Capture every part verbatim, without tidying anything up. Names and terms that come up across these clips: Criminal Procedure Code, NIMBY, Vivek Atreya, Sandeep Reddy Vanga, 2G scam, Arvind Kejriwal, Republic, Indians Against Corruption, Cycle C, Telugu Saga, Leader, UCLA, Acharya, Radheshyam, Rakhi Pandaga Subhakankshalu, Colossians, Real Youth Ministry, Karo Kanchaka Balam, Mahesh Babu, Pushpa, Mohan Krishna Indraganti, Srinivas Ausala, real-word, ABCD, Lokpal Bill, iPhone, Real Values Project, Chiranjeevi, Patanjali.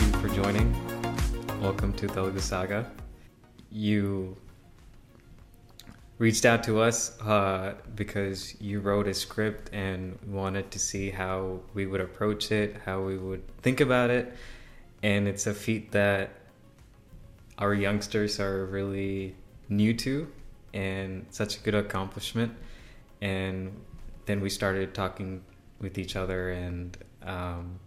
you for joining. Welcome to Telugu Saga. You reached out to us uh, because you wrote a script and wanted to see how we would approach it, how we would think about it. And it's a feat that our youngsters are really new to, and such a good accomplishment. And then we started talking with each other, and um,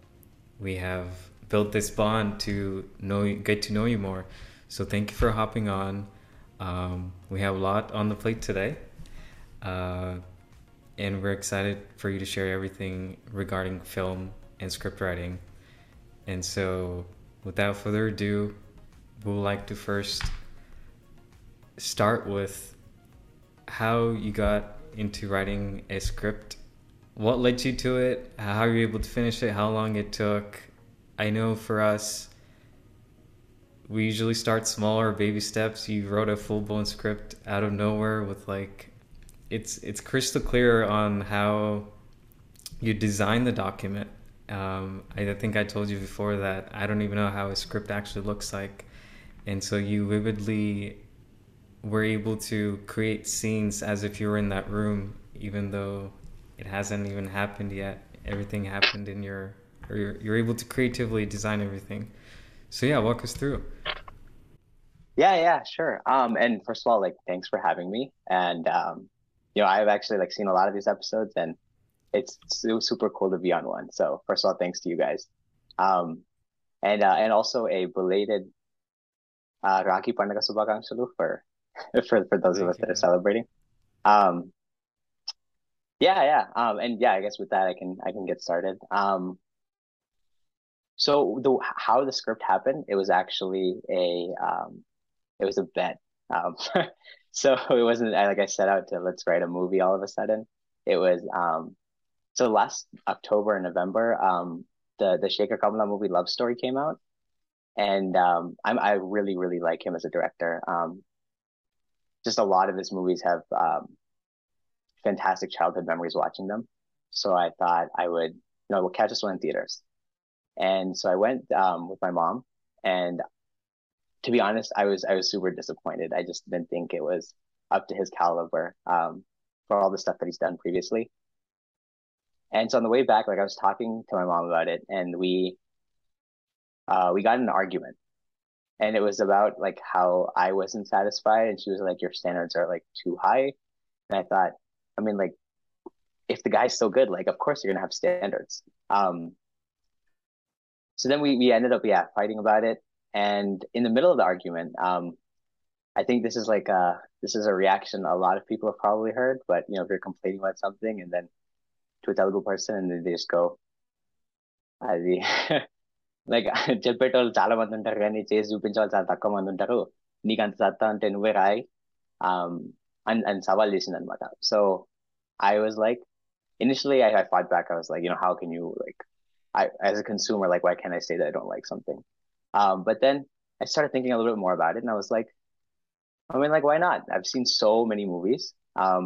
we have built this bond to know, get to know you more. So thank you for hopping on. Um, we have a lot on the plate today, uh, and we're excited for you to share everything regarding film and script writing. And so without further ado, we'll like to first start with how you got into writing a script. What led you to it? How you were able to finish it? How long it took? I know for us, we usually start smaller, baby steps. You wrote a full-blown script out of nowhere with like, it's it's crystal clear on how you design the document. Um, I think I told you before that I don't even know how a script actually looks like. And so you vividly were able to create scenes as if you were in that room, even though it hasn't even happened yet. Everything happened in your, or you're, you're able to creatively design everything. So yeah, walk us through. Yeah, yeah, sure. Um, and first of all, like, thanks for having me. And, um, you know, I've actually like seen a lot of these episodes, and it's super cool to be on one. So first of all, thanks to you guys. Um, and, uh, and also a belated uh, Rakhi Pandaga Subhakankshalu for, for, for those Thank of us you. That are celebrating. Um, yeah, yeah. Um, and yeah, I guess with that, I can, I can get started. Um, so the, how the script happened, it was actually a, um, it was a bet. Um, so it wasn't like I set out to let's write a movie all of a sudden. It was, um, So last October and November, um, the the Shekhar Kamal movie Love Story came out, and um, I'm I really really like him as a director. Um, just a lot of his movies have um, fantastic childhood memories watching them. So I thought I would, you know, we'll catch this one in theaters, and so I went um, with my mom. And to be honest, I was I was super disappointed. I just didn't think it was up to his caliber um, for all the stuff that he's done previously. And so on the way back, like I was talking to my mom about it, and we uh, we got in an argument, and it was about like how I wasn't satisfied, and she was like, "Your standards are like too high." And I thought, I mean, like if the guy's so good, like of course you're gonna have standards. Um, so then we we ended up yeah fighting about it, and in the middle of the argument, um, I think this is like a this is a reaction a lot of people have probably heard, but you know if you're complaining about something and then to a Telugu person, and then they just go, "Adi, like, cheppetolu chala mandi untaru, gaani chesi chupinchalu chala takkuva mandi untaru. Neeku anta satta ante nuvve rai," um, and and saval chesindi anamata. So I was like, initially I, I fought back. I was like, you know, how can you like, I as a consumer, like, why can't I say that I don't like something? Um, but then I started thinking a little bit more about it, and I was like, I mean, like, why not? I've seen so many movies. Um,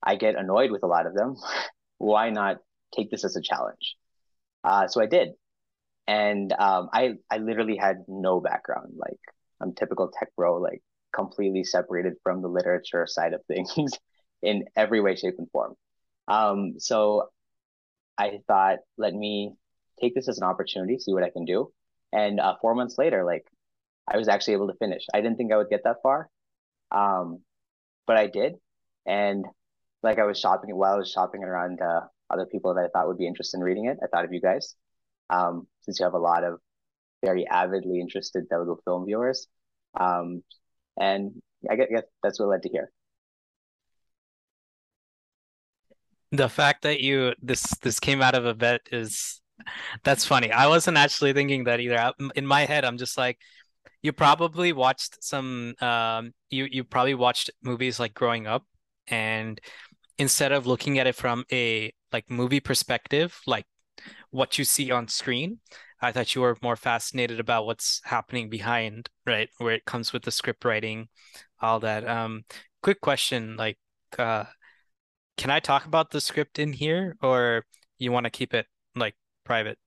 I get annoyed with a lot of them. Why not take this as a challenge? Uh, so I did. And um, I I literally had no background. Like, I'm typical tech bro, like completely separated from the literature side of things in every way, shape, and form. Um, so I thought, let me take this as an opportunity, see what I can do. And uh, four months later, like, I was actually able to finish. I didn't think I would get that far, um, but I did. And like I was shopping while I was shopping around uh, other people that I thought would be interested in reading it, I thought of you guys, um, since you have a lot of very avidly interested Telugu film viewers. Um, and I guess that's what led to here. The fact that you this this came out of a bet is, that's funny. I wasn't actually thinking that either. In my head, I'm just like, you probably watched some, um, you you probably watched movies like growing up, and instead of looking at it from a like movie perspective, like what you see on screen, I thought you were more fascinated about what's happening behind, right? Where it comes with the script writing, all that. Um, quick question, like, uh, can I talk about the script in here, or you want to keep it like private?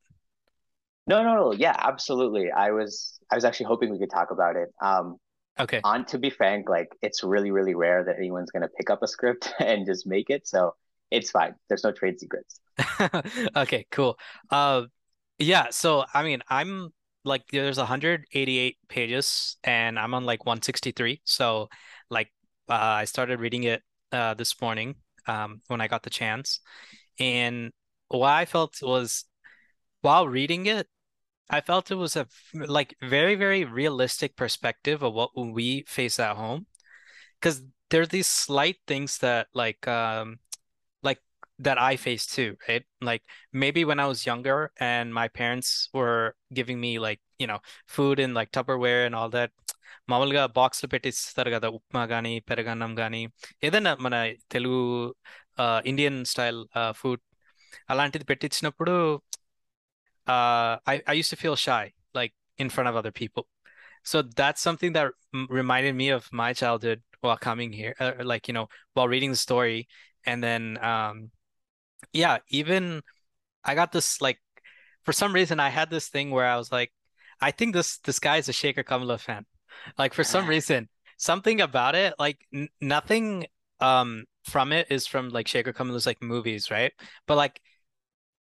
No, no, no. Yeah, absolutely. I was I was actually hoping we could talk about it. Um, okay. On to be frank, like it's really, really rare that anyone's going to pick up a script and just make it. So it's fine. There's no trade secrets. Okay, cool. Uh, yeah. So, I mean, I'm like, there's one hundred eighty-eight pages and I'm on like one sixty-three. So like uh, I started reading it uh, this morning um, when I got the chance. And what I felt was, while reading it, I felt it was a like very, very realistic perspective of what we face at home, because there's these slight things that like um like that I face too, right? Like maybe when I was younger and my parents were giving me like, you know, food in like Tupperware and all that, మామూలుగా బాక్స్లు పెట్టిస్తారు కదా, ఉప్మా కానీ పెరగన్నం కానీ ఏదైనా మన Telugu Indian style food అలాంటిది పెట్టించినప్పుడు Uh, I, I used to feel shy, like in front of other people. So that's something that reminded me of my childhood while coming here, uh, like, you know, while reading the story. And then, um, yeah, even I got this, like, for some reason, I had this thing where I was like, I think this, this guy is a Shekhar Kamal fan. Like for some reason, something about it, like n- nothing um, from it is from like Shekhar Kamal's like movies, right? But like,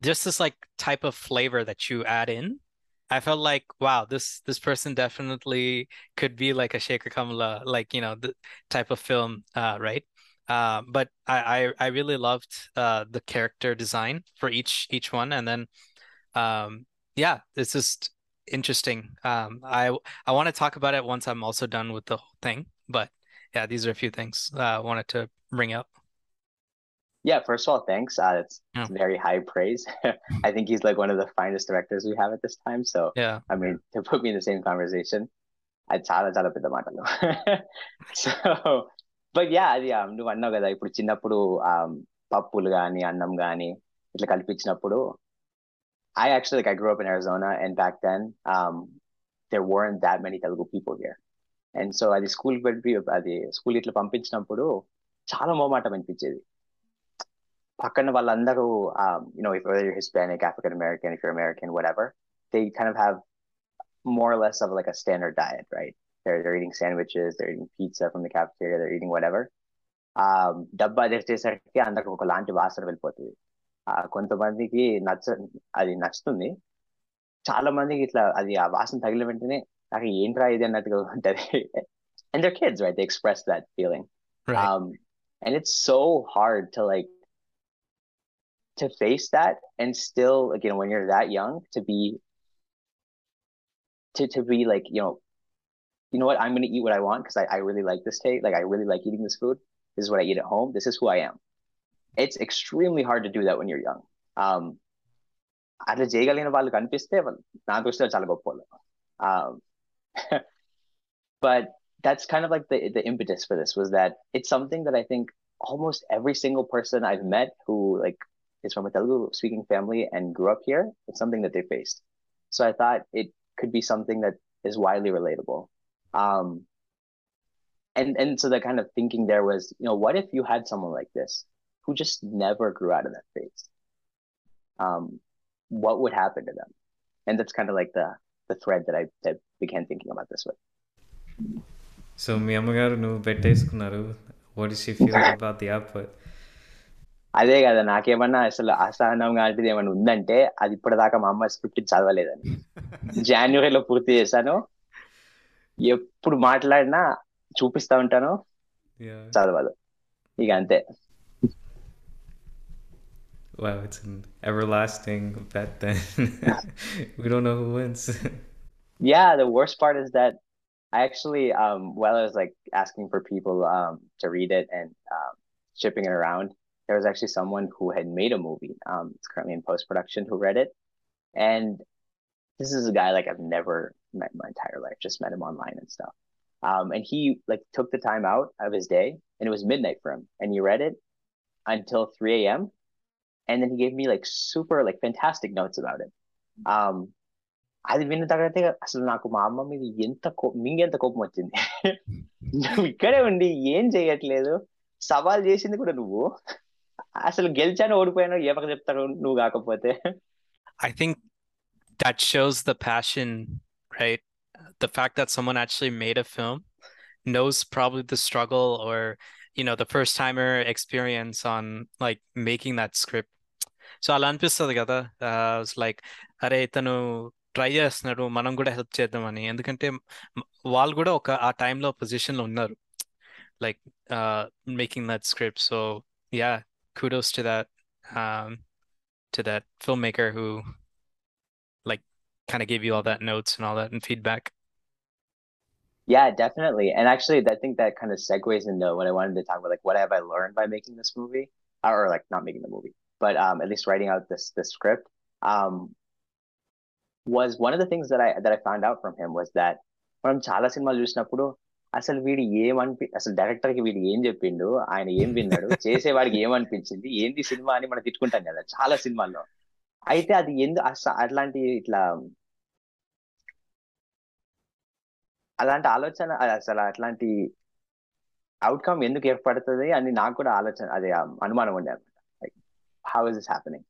just this like type of flavor that you add in, I felt like, wow, this this person definitely could be like a Shekhar Kamal, like, you know, the type of film, uh, right? Uh, but I, I I really loved uh, the character design for each each one, and then um, yeah, it's just interesting. Um, I I want to talk about it once I'm also done with the whole thing, but yeah, these are a few things uh, I wanted to bring up. Yeah, first of all, thanks. Uh, it's yeah. very high praise. I think he's like one of the finest directors we have at this time. So, yeah. I mean, to put me in the same conversation, I చాలా చాలా పెద్ద మాటలు. So, but yeah, yeah, నువ్వు అన్నావు కదా, ఇప్పుడు చిన్నప్పుడు పప్పులు కానీ అన్నం కానీ ఇట్లా కల్పించినప్పుడు, I actually, like, I grew up in Arizona, and back then, um, there weren't that many Telugu people here. And so, అది స్కూల్ అది స్కూల్ ఇట్లా పంపించినప్పుడు చాలా మోమాటం అనిపించేది. పక్కన వాళ్ళందరూ, you know, if you're Hispanic, African American, if you're American, whatever, they kind of have more or less of like a standard diet, right? They're they're eating sandwiches, they're eating pizza from the cafeteria, they're eating whatever. డబ్బా తెచ్చేసరికి అందరికి ఒకలాంటి వాసన వెళ్ళిపోతుంది. కొంతమందికి నచ్చ అది నచ్చుతుంది, చాలా మందికి ఇట్లా అది ఆ వాసన తగిలిన వెంటనే నాకు ఏంట్రా ఇది అన్నట్టుగా ఉంటుంది. And they're kids, right? They express that feeling. Right. Um, and it's so hard to like to face that and still, again, when you're that young, to be to to be like, you know, you know what, I'm going to eat what I want because I, I really like this taste. Like, I really like eating this food. This is what I eat at home. This is who I am. It's extremely hard to do that when you're young. Um, అట్లా చేయగలిగిన వాళ్ళు కనిపిస్తే నా దృష్టిలో చాలా గొప్ప వాళ్ళు. But that's kind of like the the impetus for this was that it's something that I think almost every single person I've met who like is from a Telugu-speaking family and grew up here, it's something that they faced. So I thought it could be something that is widely relatable. Um, and, and so the kind of thinking there was, you know, what if you had someone like this who just never grew out of that phase? Um, what would happen to them? And that's kind of like the the thread that I that began thinking about this way. So, మీ అమ్మగారు నువ్వు పెట్టేసుకున్నారు. What does she feel about the output? అదే కదా, నాకేమన్నా అసలు అసహనం లాంటిది ఏమన్నా ఉందంటే అది ఇప్పటిదాకా మా అమ్మ స్క్రిప్ట్ చదవలేదని. జనవరిలో పూర్తి చేశాను. ఎప్పుడు మాట్లాడినా చూపిస్తా ఉంటాను, చదవదు, ఇక అంతే. Wow, it's an everlasting bet then. We don't know who wins. Yeah, the worst part is that I actually, um, while I was like asking for people um, to read it and um, shipping it around, there was actually someone who had made a movie. Um, it's currently in post-production, who read it. And this is a guy like I've never met in my entire life, just met him online and stuff. Um, and he like took the time out of his day, and it was midnight for him. And he read it until three a.m. And then he gave me like super like fantastic notes about it. Um, అది విన్న తర్వాత అసలు నాకు మా అమ్మ మీద ఎంత కోపం, మింగెంత కోపం వచ్చింది. నువ్వు ఇక్కడే ఉండి ఏం చేయట్లేదు, సవాల్ చేసింది కూడా నువ్వు, అసలు గెలిచాను ఓడిపోయాను ఏ పక్క చెప్తాను నువ్వు కాకపోతే. I think that shows the passion, right? The fact that someone actually made a film, knows probably the struggle or, you know, the first timer experience on like making that script. So అలా అనిపిస్తుంది కదా, like అరే తను try చేస్తున్నాడు మనం కూడా help చేద్దామని, ఎందుకంటే వాళ్ళు కూడా ఒక ఆ టైంలో పొజిషన్లో ఉన్నారు like making that script. So yeah, kudos to that um, to that filmmaker who like kind of gave you all that notes and all that and feedback. Yeah, definitely. And actually, I think that kind of segues into what I wanted to talk about, like, what have I learned by making this movie? Or, like, not making the movie, but um, at least writing out this this script. Um, was one of the things that I that I found out from him was that మనం చాలా సినిమాలు చూసినప్పుడు అసలు వీడు ఏమనిపి అసలు డైరెక్టర్కి వీడు ఏం చెప్పిండు, ఆయన ఏం విన్నాడు, చేసేవాడికి ఏమనిపించింది, ఏంది సినిమా అని మనం తిట్టుకుంటాం కదా చాలా సినిమాల్లో. అయితే అది ఎందు అట్లాంటి ఇట్లా అలాంటి ఆలోచన అసలు అట్లాంటి అవుట్కమ్ ఎందుకు ఏర్పడుతుంది అని నాకు కూడా ఆలోచన అదే అనుమానం ఉండే అనమాట. Like how is this happening?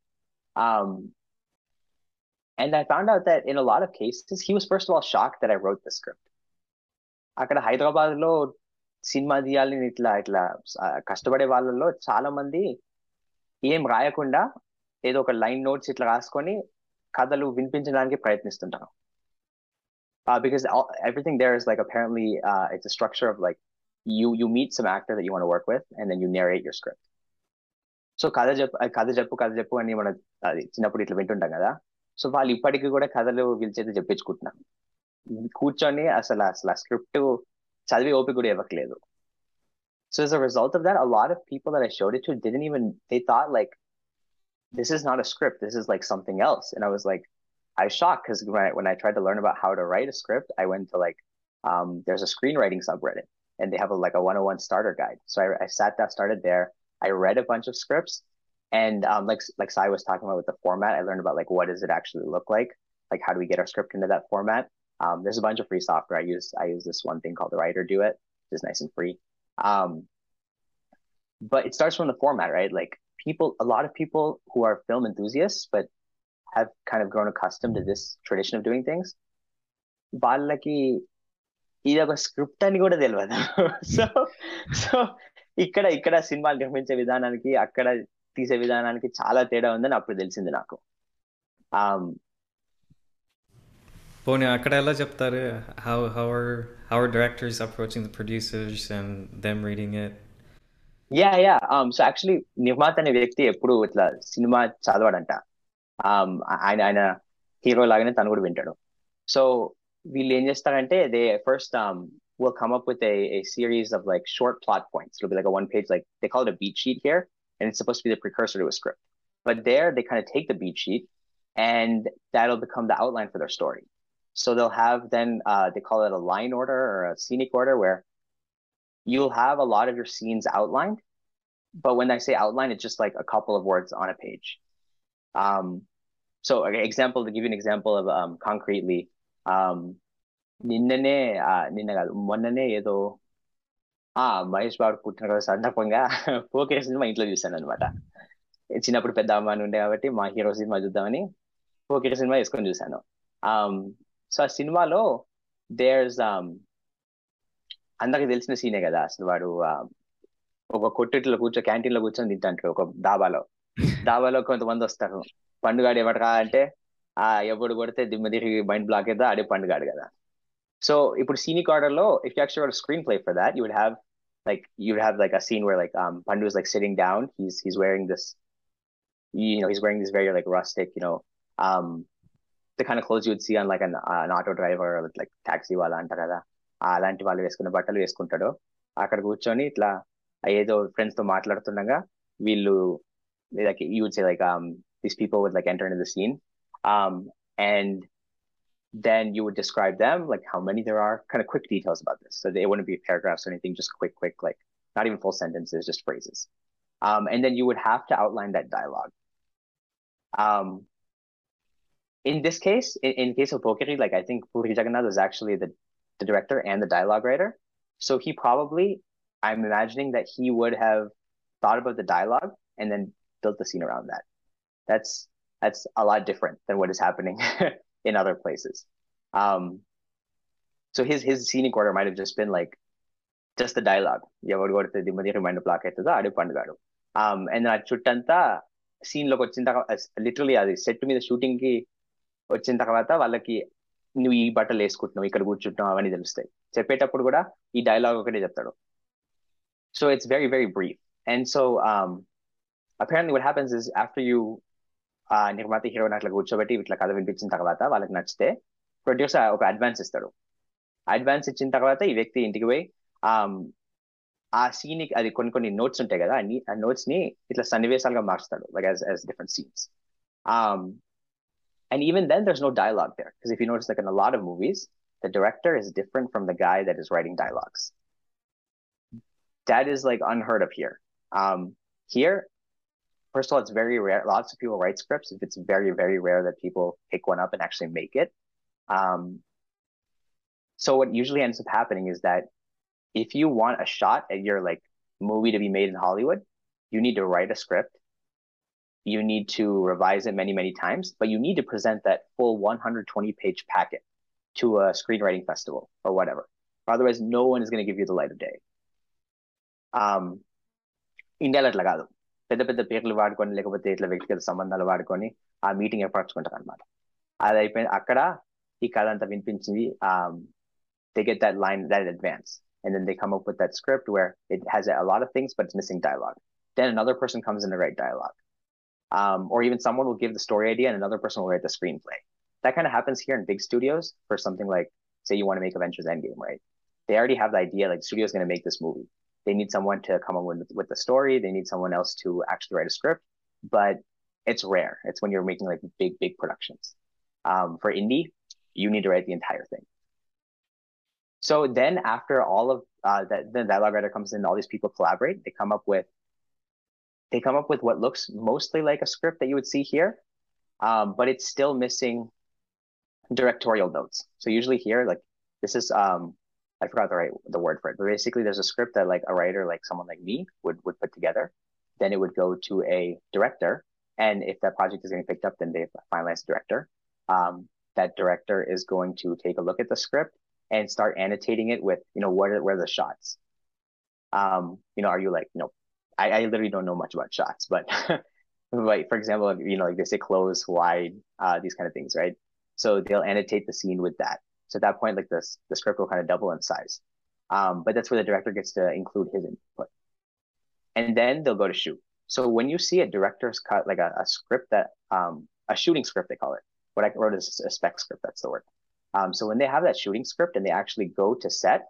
And I found out that in a lot of cases, he was first of all shocked that I wrote the script. అక్కడ హైదరాబాద్లో సినిమా తీయాలని ఇట్లా ఇట్లా కష్టపడే వాళ్ళల్లో చాలా మంది ఏం రాయకుండా ఏదో ఒక లైన్ నోట్స్ ఇట్లా రాసుకొని కథలు వినిపించడానికి ప్రయత్నిస్తుంటారు. Uh, because all, everything there is like apparently uh, it's a structure of like you you meet some actor that you want to work with and then you narrate your script. So kada jep kada jeppu kada jeppu ani mana chinnapudu itla vintuntam kada. So vaallu ippadiki kuda kadalu vilchedi cheppichukuntunna. Kurchoni asala asala script chadivi opi kuda evakaledu. So as a result of that, a lot of people that I showed it to didn't even, they thought like this is not a script, this is like something else. And I was like, I was shocked because when I, when I tried to learn about how to write a script, I went to like, um, there's a screenwriting subreddit and they have a, like a one oh one starter guide. So I, I sat down, started there. I read a bunch of scripts and um, like like Sai was talking about with the format, I learned about like, what does it actually look like? Like, how do we get our script into that format? Um, there's a bunch of free software. I use, I use this one thing called the Writer Do It, which is nice and free. Um, but it starts from the format, right? Like people, a lot of people who are film enthusiasts, but have kind of grown accustomed to this tradition of doing things. వాళ్ళకి ఇది ఒక script అని కూడా తెలియదు. So so ఇక్కడ ఇక్కడ సినిమాలు నిర్మించే విధానానికి అక్కడ తీసే విధానానికి చాలా తేడా ఉందని అప్పుడు తెలిసింది నాకు. పోనీ అక్కడ ఎలా చెప్తారు, how how are how are directors approaching the producers and them reading it? Yeah, yeah. Um, so actually నిర్మాత అనే వ్యక్తి ఎప్పుడు ఇట్లా సినిమా చదవడంట. ఆయన ఆయన హీరో లాగానే తను కూడా వింటాడు. సో వీళ్ళు ఏం చేస్తారంటే they first will come up with a a series of like short plot points. It'll be like a one page, like they call it a beat sheet here, and it's supposed to be the precursor to a script. But there they kind of take the beat sheet and that'll become the outline for their story. So they'll have then uh, they call it a line order or a scenic order, where you'll have a lot of your scenes outlined. But when I say outline, it's just like a couple of words on a page. Um, so an example, to give you an example of um, concretely, um, ninnane, uh, ninna gaadu, monnane edo, ah, Mahesh Babu puttinaaru sandarbhanga, Pokiri cinema intlo chusanu anamata. Chinnappudu pedda amma unde kabatti ma hero cinema chuddamani Pokiri cinema eskoni chusanu. Um, so aa cinema lo there's um అందరికి తెలిసిన సీనే కదా, అసలు వాడు ఒక కొట్టిట్లో కూర్చో canteen లో కూర్చొని తింటాడు ఒక డాబాలో. డాబాలో కొంతమంది వస్తారు, పండుగాడు ఎవడరా అంటే ఆ ఎవడు కొడితే దిమ్మ తిరిగి మైండ్ బ్లాక్ అయితే అడే పండుగాడు కదా. సో ఇప్పుడు సీనిక్ ఆర్డర్ లో if you actually screenplay for that you would have like you would have like a scene where like Pandu is like sitting down, he's he's wearing this you know he's wearing this very like rustic you know um the kind of clothes you would see on like an, uh, an auto driver or like taxi wala అంట కదా, అలాంటి వాళ్ళు వేసుకునే బట్టలు వేసుకుంటాడు. అక్కడ కూర్చొని ఇట్లా ఏదో ఫ్రెండ్స్ తో మాట్లాడుతుండగా వీళ్ళు like you would say like um these people would like enter into the scene um and then you would describe them, like how many there are, kind of quick details about this, so they wouldn't be paragraphs or anything, just quick quick like not even full sentences, just phrases. Um and then you would have to outline that dialogue. Um in this case, in, in case of Pokiri, like I think Puri Jagannadh was actually the the director and the dialogue writer, so he probably, I'm imagining that he would have thought about the dialogue and then built the scene around that. That's that's a lot different than what is happening in other places. Um, so his his scenic order might have just been like just the dialogue. Yeah, what go to the Madhya mind block at the Adu Pandagadu. Um, and then Chutanta scene look literally as he said to me the shooting ki వచ్చిన తర్వాత వాళ్ళకి నువ్వు ఈ బట్టలు వేసుకుంటున్నావు, ఇక్కడ కూర్చుంటున్నావు అవన్నీ తెలుస్తాయి. చెప్పేటప్పుడు కూడా ఈ డైలాగ్ ఒకటే చెప్తాడు. So it's very very brief. And so apparently what happens is after you నిర్మాత హీరోని అట్లా కూర్చోబెట్టి ఇట్లా కథ వినిపించిన తర్వాత వాళ్ళకి నచ్చితే ప్రొడ్యూసర్ ఒక అడ్వాన్స్ ఇస్తాడు. అడ్వాన్స్ ఇచ్చిన తర్వాత ఈ వ్యక్తి ఇంటికి పోయి ఆ సీన్ అది కొన్ని కొన్ని నోట్స్ ఉంటాయి కదా, ఆ నోట్స్ ని ఇట్లా సన్నివేశాలుగా మార్చుతాడు like as as different scenes. And even then, there's no dialogue there. Because if you notice, like in a lot of movies, the director is different from the guy that is writing dialogues. That is like unheard of here. Um, here, first of all, it's very rare. Lots of people write scripts. It's very, very rare that people pick one up and actually make it. Um, so what usually ends up happening is that if you want a shot at your like movie to be made in Hollywood, you need to write a script. You need to revise it many, many times, but you need to present that full one hundred twenty page packet to a screenwriting festival or whatever. Otherwise, no one is going to give you the light of day. Um, India lo lagadu. Pedda pedda perlu vaadukoni lekapothe itla vyaktigata sambandhalu vaadukoni aa meeting erpaarchukuntaru annamata. Adi ayipoyindi akkada ee kada anta vinpinchindi. Um, they get that line, that advance, and then they come up with that script where it has a lot of things, but it's missing dialogue. Then another person comes in to write dialogue. Um, or even someone will give the story idea and another person will write the screenplay. That kind of happens here in big studios for something like, say you want to make Avengers Endgame, right? They already have the idea, like the studio is going to make this movie. They need someone to come up with, with the story. They need someone else to actually write a script, but it's rare. It's when you're making like big, big productions. Um, for indie, you need to write the entire thing. So then after all of uh, that, the dialogue writer comes in, all these people collaborate, they come up with They come up with what looks mostly like a script that you would see here, um, but it's still missing directorial notes. So usually here, like this is, um, I forgot the right the word for it, but basically there's a script that like a writer, like someone like me would would put together. Then it would go to a director. And if that project is getting picked up, then they finalize the director. Um, that director is going to take a look at the script and start annotating it with, you know, what are, where are the shots? Um, you know, are you like, you know, I, I literally don't know much about shots, but like for example, you know, like they say close, wide, uh, these kind of things, right? So they'll annotate the scene with that. So at that point, like this, the script will kind of double in size. Um, but that's where the director gets to include his input. And then they'll go to shoot. So when you see a director's cut, like a, a script that, um, a shooting script, they call it. What I wrote is a spec script, that's the word. Um, so when they have that shooting script and they actually go to set,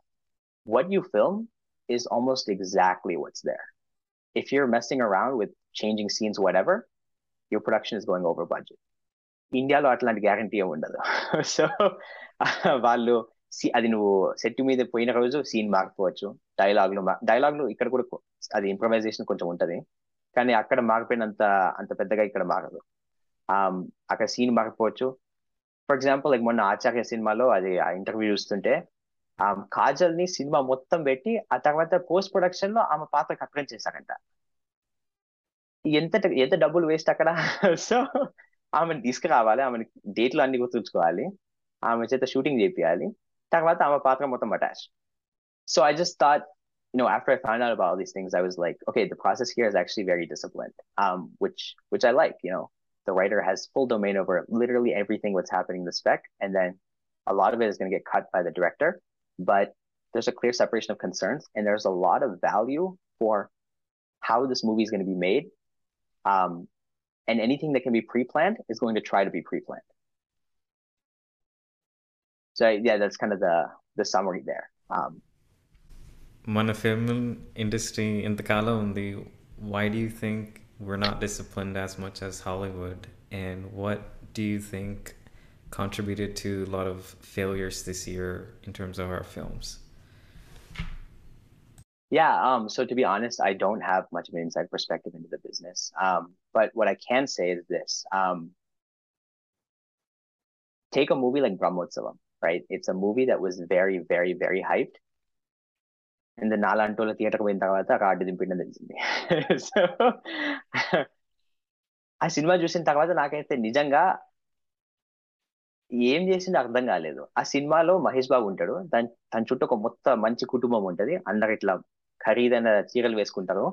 what you film is almost exactly what's there. If you're messing around with changing scenes, whatever, your production is going over budget. India lo atlanti guarantee undadu. So vallu see adi nu set meeda poyina roju scene maarpochu, dialogue lo dialogue lo ikkada kuda adi improvisation koncham untadi, kaani akkada maarpoyinanta anta peddaga ikkada maaradu. Um akka scene maarpochu. For example, like monna Acharya cinema lo adi interview chustunte Kajal ని సినిమా మొత్తం పెట్టి ఆ తర్వాత post production లో ఆమె పాత్రకు అక్కడ చేశారంట. ఎంత ఎంత డబ్బులు వేస్ట్ అక్కడ. సో ఆమెను తీసుకురావాలి, ఆమె డేట్లు అన్ని గుర్తుంచుకోవాలి, ఆమె చేత షూటింగ్ చేయాలి, తర్వాత ఆమె పాత్ర మొత్తం attach. So I just thought, you know, after I found out about all these things, I was like, okay, the process here is actually very disciplined, um, which which I like. You know, the writer has full domain over literally everything what's happening in the spec, and then a lot of it is going to get cut by the director. But there's a clear separation of concerns, and there's a lot of value for how this movie is going to be made. Um, and anything that can be pre-planned is going to try to be pre-planned. So yeah, that's kind of the, the summary there. Um, Mana film industry in the Kala undi, why do you think we're not disciplined as much as Hollywood? And what do you think contributed to a lot of failures this year in terms of our films? Yeah, um, so to be honest, I don't have much of an inside perspective into the business. Um, but what I can say is this. Um, take a movie like Brahmotsavam, right? It's a movie that was very, very, very hyped. And the Nalantola theater went out of the So, I cinema juice in Tagata Nakate Nijanga. ఏం చేసింది అర్థం కాలేదు. ఆ సినిమాలో మహేష్ బాబు ఉంటాడు, దాని తన చుట్టూ ఒక మొత్తం మంచి కుటుంబం ఉంటది, అందరు ఇట్లా ఖరీదైన చీరలు వేసుకుంటారు,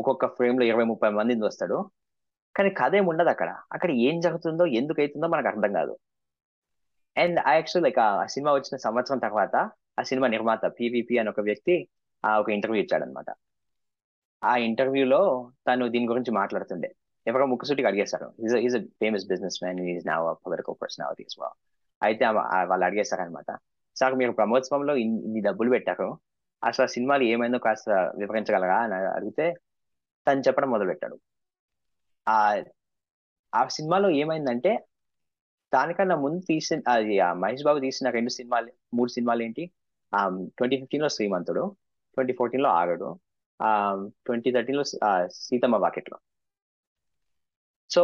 ఒక్కొక్క ఫ్రేమ్ లో ఇరవై ముప్పై మందిని వస్తాడు. కానీ కథ ఏమి ఉండదు అక్కడ. అక్కడ ఏం జరుగుతుందో ఎందుకు అవుతుందో మనకు అర్థం కాదు. అండ్ ఆ యాక్చువల్ లైక్ ఆ సినిమా వచ్చిన సంవత్సరం తర్వాత ఆ సినిమా నిర్మాత పీవీపీ అని ఒక వ్యక్తి ఆ ఒక ఇంటర్వ్యూ ఇచ్చాడనమాట. ఆ ఇంటర్వ్యూలో తను దీని గురించి మాట్లాడుతుండే ఎవరో ముక్కుసూటికి అడిగేశారు, is a famous businessman, is now a political personality as well. అయితే వాళ్ళు అడిగేశారనమాట, సార్ మీరు బ్రహ్మోత్సవంలో ఇన్ని డబ్బులు పెట్టారు, అసలు ఆ సినిమాలు ఏమైందో కాస్త వివరించగలరా అని అడిగితే తను చెప్పడం మొదలుపెట్టాడు. ఆ ఆ సినిమాలో ఏమైందంటే దానికన్నా ముందు తీసిన అది మహేష్ బాబు తీసిన రెండు సినిమాలు మూడు సినిమాలు ఏంటి, ట్వంటీ ఫిఫ్టీన్ లో శ్రీమంతుడు, ట్వంటీ ఫోర్టీన్ లో ఆగడు, ట్వంటీ థర్టీన్ లో సీతమ్మ వాకెట్లో. సో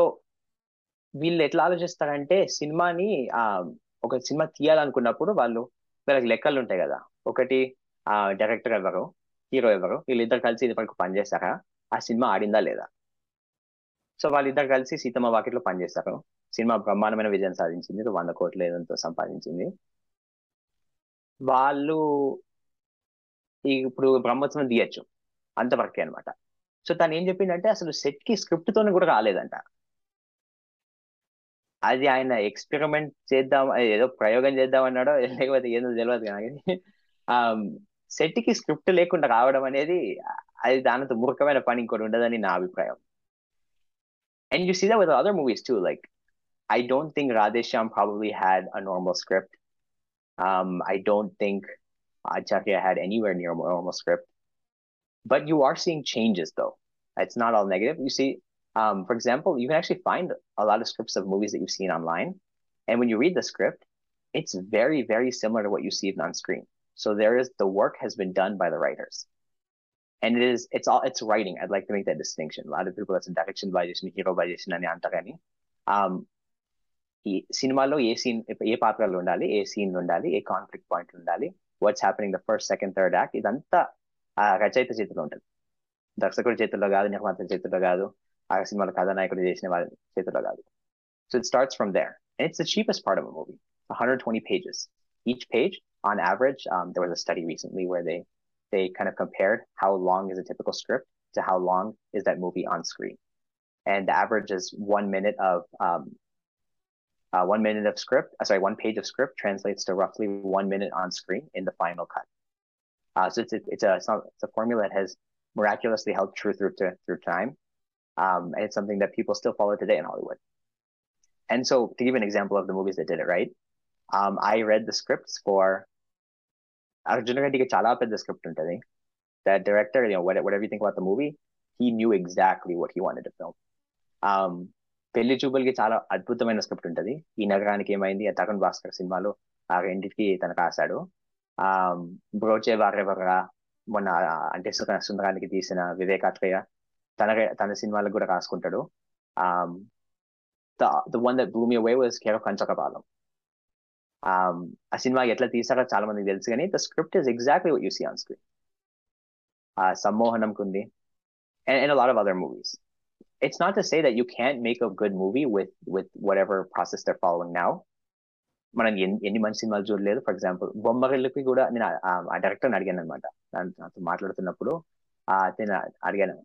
వీళ్ళు ఎట్లా ఆలోచిస్తారంటే సినిమాని ఒక సినిమా తీయాలనుకున్నప్పుడు వాళ్ళు వీళ్ళకి లెక్కలు ఉంటాయి కదా, ఒకటి డైరెక్టర్ ఎవరు, హీరో ఎవరు, వీళ్ళిద్దరు కలిసి ఇది వరకు పనిచేశారా, ఆ సినిమా ఆడిందా లేదా. సో వాళ్ళిద్దరు కలిసి సీతమ్మ వాకిట్లో పనిచేశారు, సినిమా బ్రహ్మాండమైన విజయం సాధించింది, వంద కోట్లు ఏదంతో సంపాదించింది. వాళ్ళు ఇప్పుడు బ్రహ్మోత్సవం తీయచ్చు అంతవరకే అనమాట. సో తను ఏం చెప్పిందంటే అసలు సెట్ కి స్క్రిప్ట్ తోనే కూడా రాలేదంట. అది ఆయన ఎక్స్పెరిమెంట్ చేద్దాం ఏదో ప్రయోగం చేద్దాం అన్నాడో లేకపోతే ఏదో తెలియదు, కానీ ఆ సెట్ కి స్క్రిప్ట్ లేకుండా రావడం అనేది అది దానితో మూర్ఖమైన పని ఇంకోటి ఉండదని నా అభిప్రాయం. And you see that with other movies too. Like, I don't think Radheshyam probably had a normal script. Um, I don't think Acharya had anywhere near a normal script. But you are seeing changes, though. It's not all negative. You see, um, for example, you can actually find a lot of scripts of movies that you've seen online. And when you read the script, it's very, very similar to what you see on screen. So there is the work has been done by the writers. And it is, it's all, it's writing. I'd like to make that distinction. A lot of people, that's a direction by just, hero by just, and antagani. Um, ee cinema lo, ee scene, ee paatra lo undali, ee scene undali, ee conflict point undali. What's happening the first, second, third act? Idantha రచయిత చేతిలో ఉంటుంది, దర్శకుడి చేతిలో కాదు, నిర్మాత చేతిలో కాదు, ఆ సినిమాలో కథానాయకుడు చేసిన వాళ్ళ చేతిలో కాదు. So it starts from there. And it's the cheapest part of a movie. one hundred twenty pages. Each page, on average, um, there was a study recently where they, they kind of compared how long is a typical script to how long is that movie on screen. And the average is one minute of, um, uh, one minute of script, uh, sorry, one page of script translates to roughly one minute on screen in the final cut. Uh, so it's, it's a, it's not, it's a formula that has miraculously held true through, to, through time. Um, and it's something that people still follow today in Hollywood. And so to give an example of the movies that did it right, um, I read the scripts for, Arjun Reddy's chala ped the script untadi. That director, you know, whatever, whatever you think about the movie, he knew exactly what he wanted to film. Um, Pelli Chubal ki chala adbhutamaina script untadi. Ee nagaraniki emaindi Athakan Bhaskar cinema lo aa rendiki tanu raasadu. Um, Broche Varevara mona ante Sundaraniki teesina Vivek Atreya tana tana cinema lo kuda raasukuntadu. Um, the the one that blew me away was Karo Kanchaka Balam. ఆ cinema ఎట్లా తీసారో చాలా మందికి తెలుసు, కానీ the script is exactly what you see on screen. సమ్మోహనంకి ఉంది, and a lot of other movies. It's not to say that you can make a good movie with with whatever process they're following now. మనం ఎన్ని ఎన్ని మంచి సినిమాలు చూడలేదు. For example బొమ్మరిల్లుకి కూడా నేను ఆ డైరెక్టర్ని అడిగాను అనమాట. నాతో మాట్లాడుతున్నప్పుడు నేను అడిగాను,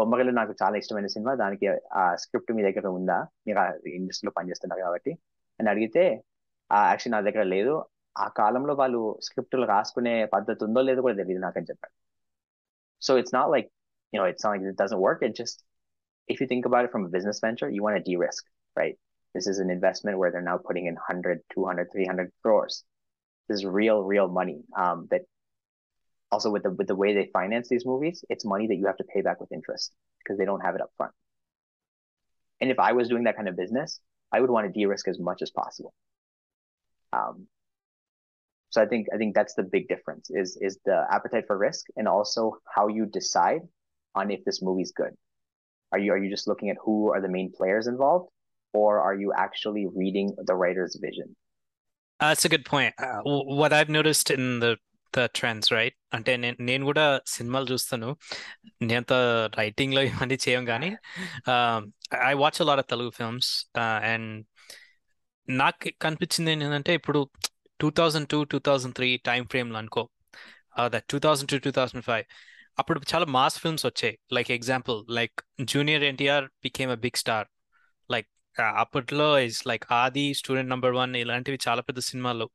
బొమ్మరిల్లు నాకు చాలా ఇష్టమైన సినిమా, దానికి ఆ స్క్రిప్ట్ మీ దగ్గర ఉందా, మీరు ఆ ఇండస్ట్రీలో పనిచేస్తున్నారు కాబట్టి అని అడిగితే యాక్షన్ నా దగ్గర లేదు, ఆ కాలంలో వాళ్ళు స్క్రిప్టులు రాసుకునే పద్ధతి ఉందో లేదో కూడా తెలియదు నాకు అని చెప్పారు. So it's not like you know it's not like it doesn't work. It just if you think about it from business venture you want to de-risk, right? This is an investment where they are now putting in one hundred, two hundred, three hundred crores. This is real, real money. Um, that also with the with the way they finance these movies, it's money that you have to pay back with interest because they don't have it up front. And if I was doing that kind of business, I would want to de-risk as much as possible. Um, so I think I think that's the big difference is is the appetite for risk and also how you decide on if this movie's good. Are you are you just looking at who are the main players involved, or are you actually reading the writer's vision? Uh, that's a good point. Uh, what I've noticed in the the trends, right? అంటే నేను నేను కూడా సినిమాలు చూస్తాను, నేనంత writing లో ఇవన్నీ చేయం, కానీ I watch a lot of Telugu films uh, and నాకు కనిపించింది ఏంటంటే ఇప్పుడు two thousand two two thousand three time ఫ్రేమ్లో అనుకో, that two thousand two two thousand five అప్పుడు చాలా మాస్ ఫిల్మ్స్ వచ్చాయి. Like example like junior NTR became a big star. Like అప్పట్లో is like Aadi, student number one ఇలాంటివి చాలా పెద్ద సినిమాలు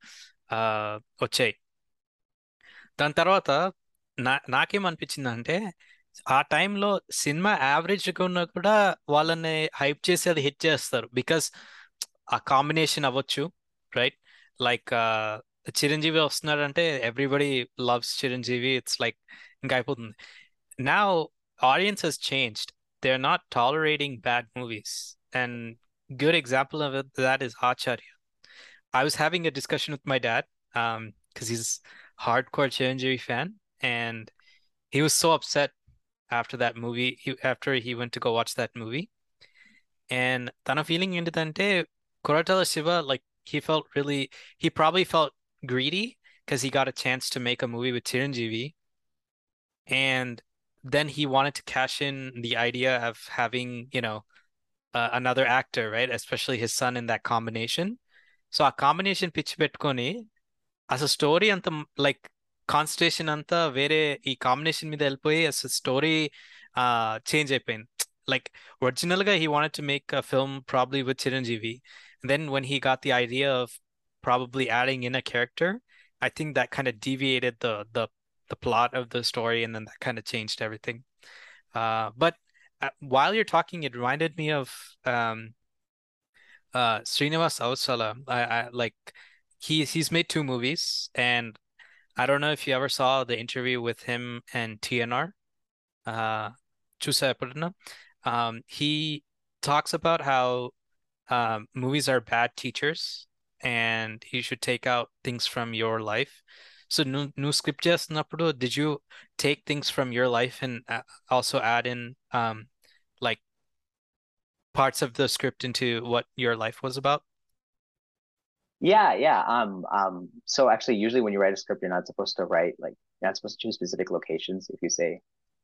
వచ్చాయి. దాని తర్వాత నా నాకేమనిపించింది అంటే ఆ టైంలో సినిమా యావరేజ్గా ఉన్నా కూడా వాళ్ళని హైప్ చేసి అది హిట్ చేస్తారు. బికాస్ ఆ కాంబినేషన్ అవ్వచ్చు, రైట్? లైక్ చిరంజీవి వస్తున్నారంటే everybody loves Chiranjeevi, it's like ఇంకా అయిపోతుంది. నా audience has changed, they are not tolerating bad movies. And good example of that is Acharya. I was having a discussion with my dad um because he's a hardcore Chiranjeevi fan, and he was so upset after that movie, he, after he went to go watch that movie. And tana feeling entante Koratala Shiva, like he felt really, he probably felt greedy because he got a chance to make a movie with Chiranjeevi, and then he wanted to cash in the idea of having, you know, uh, another actor, right, especially his son in that combination. సో ఆ combination పిచ్చి పెట్టుకొని అసలు story అంత like concentration అంతా వేరే ఈ combination మీద వెళ్ళిపోయి అసలు స్టోరీ చేంజ్ అయిపోయింది. లైక్ ఒరిజినల్గా he wanted to make a film probably with Chiranjeevi, then when he got the idea of probably adding in a character, I think that kind of deviated the the the plot of the story and then that kind of changed everything. But while you're talking it reminded me of Uh, Srinivas Ausala. I, I like he's he's made two movies, and I don't know if you ever saw the interview with him and T N R. Uh, Chusayapadna. Um, he talks about how um, movies are bad teachers, and you should take out things from your life. So, new new script just nappudu. Did you take things from your life and also add in um like parts of the script into what your life was about? Yeah, yeah. Um, um. So actually, usually when you write a script, you're not supposed to write, like, you're not supposed to choose specific locations. If you say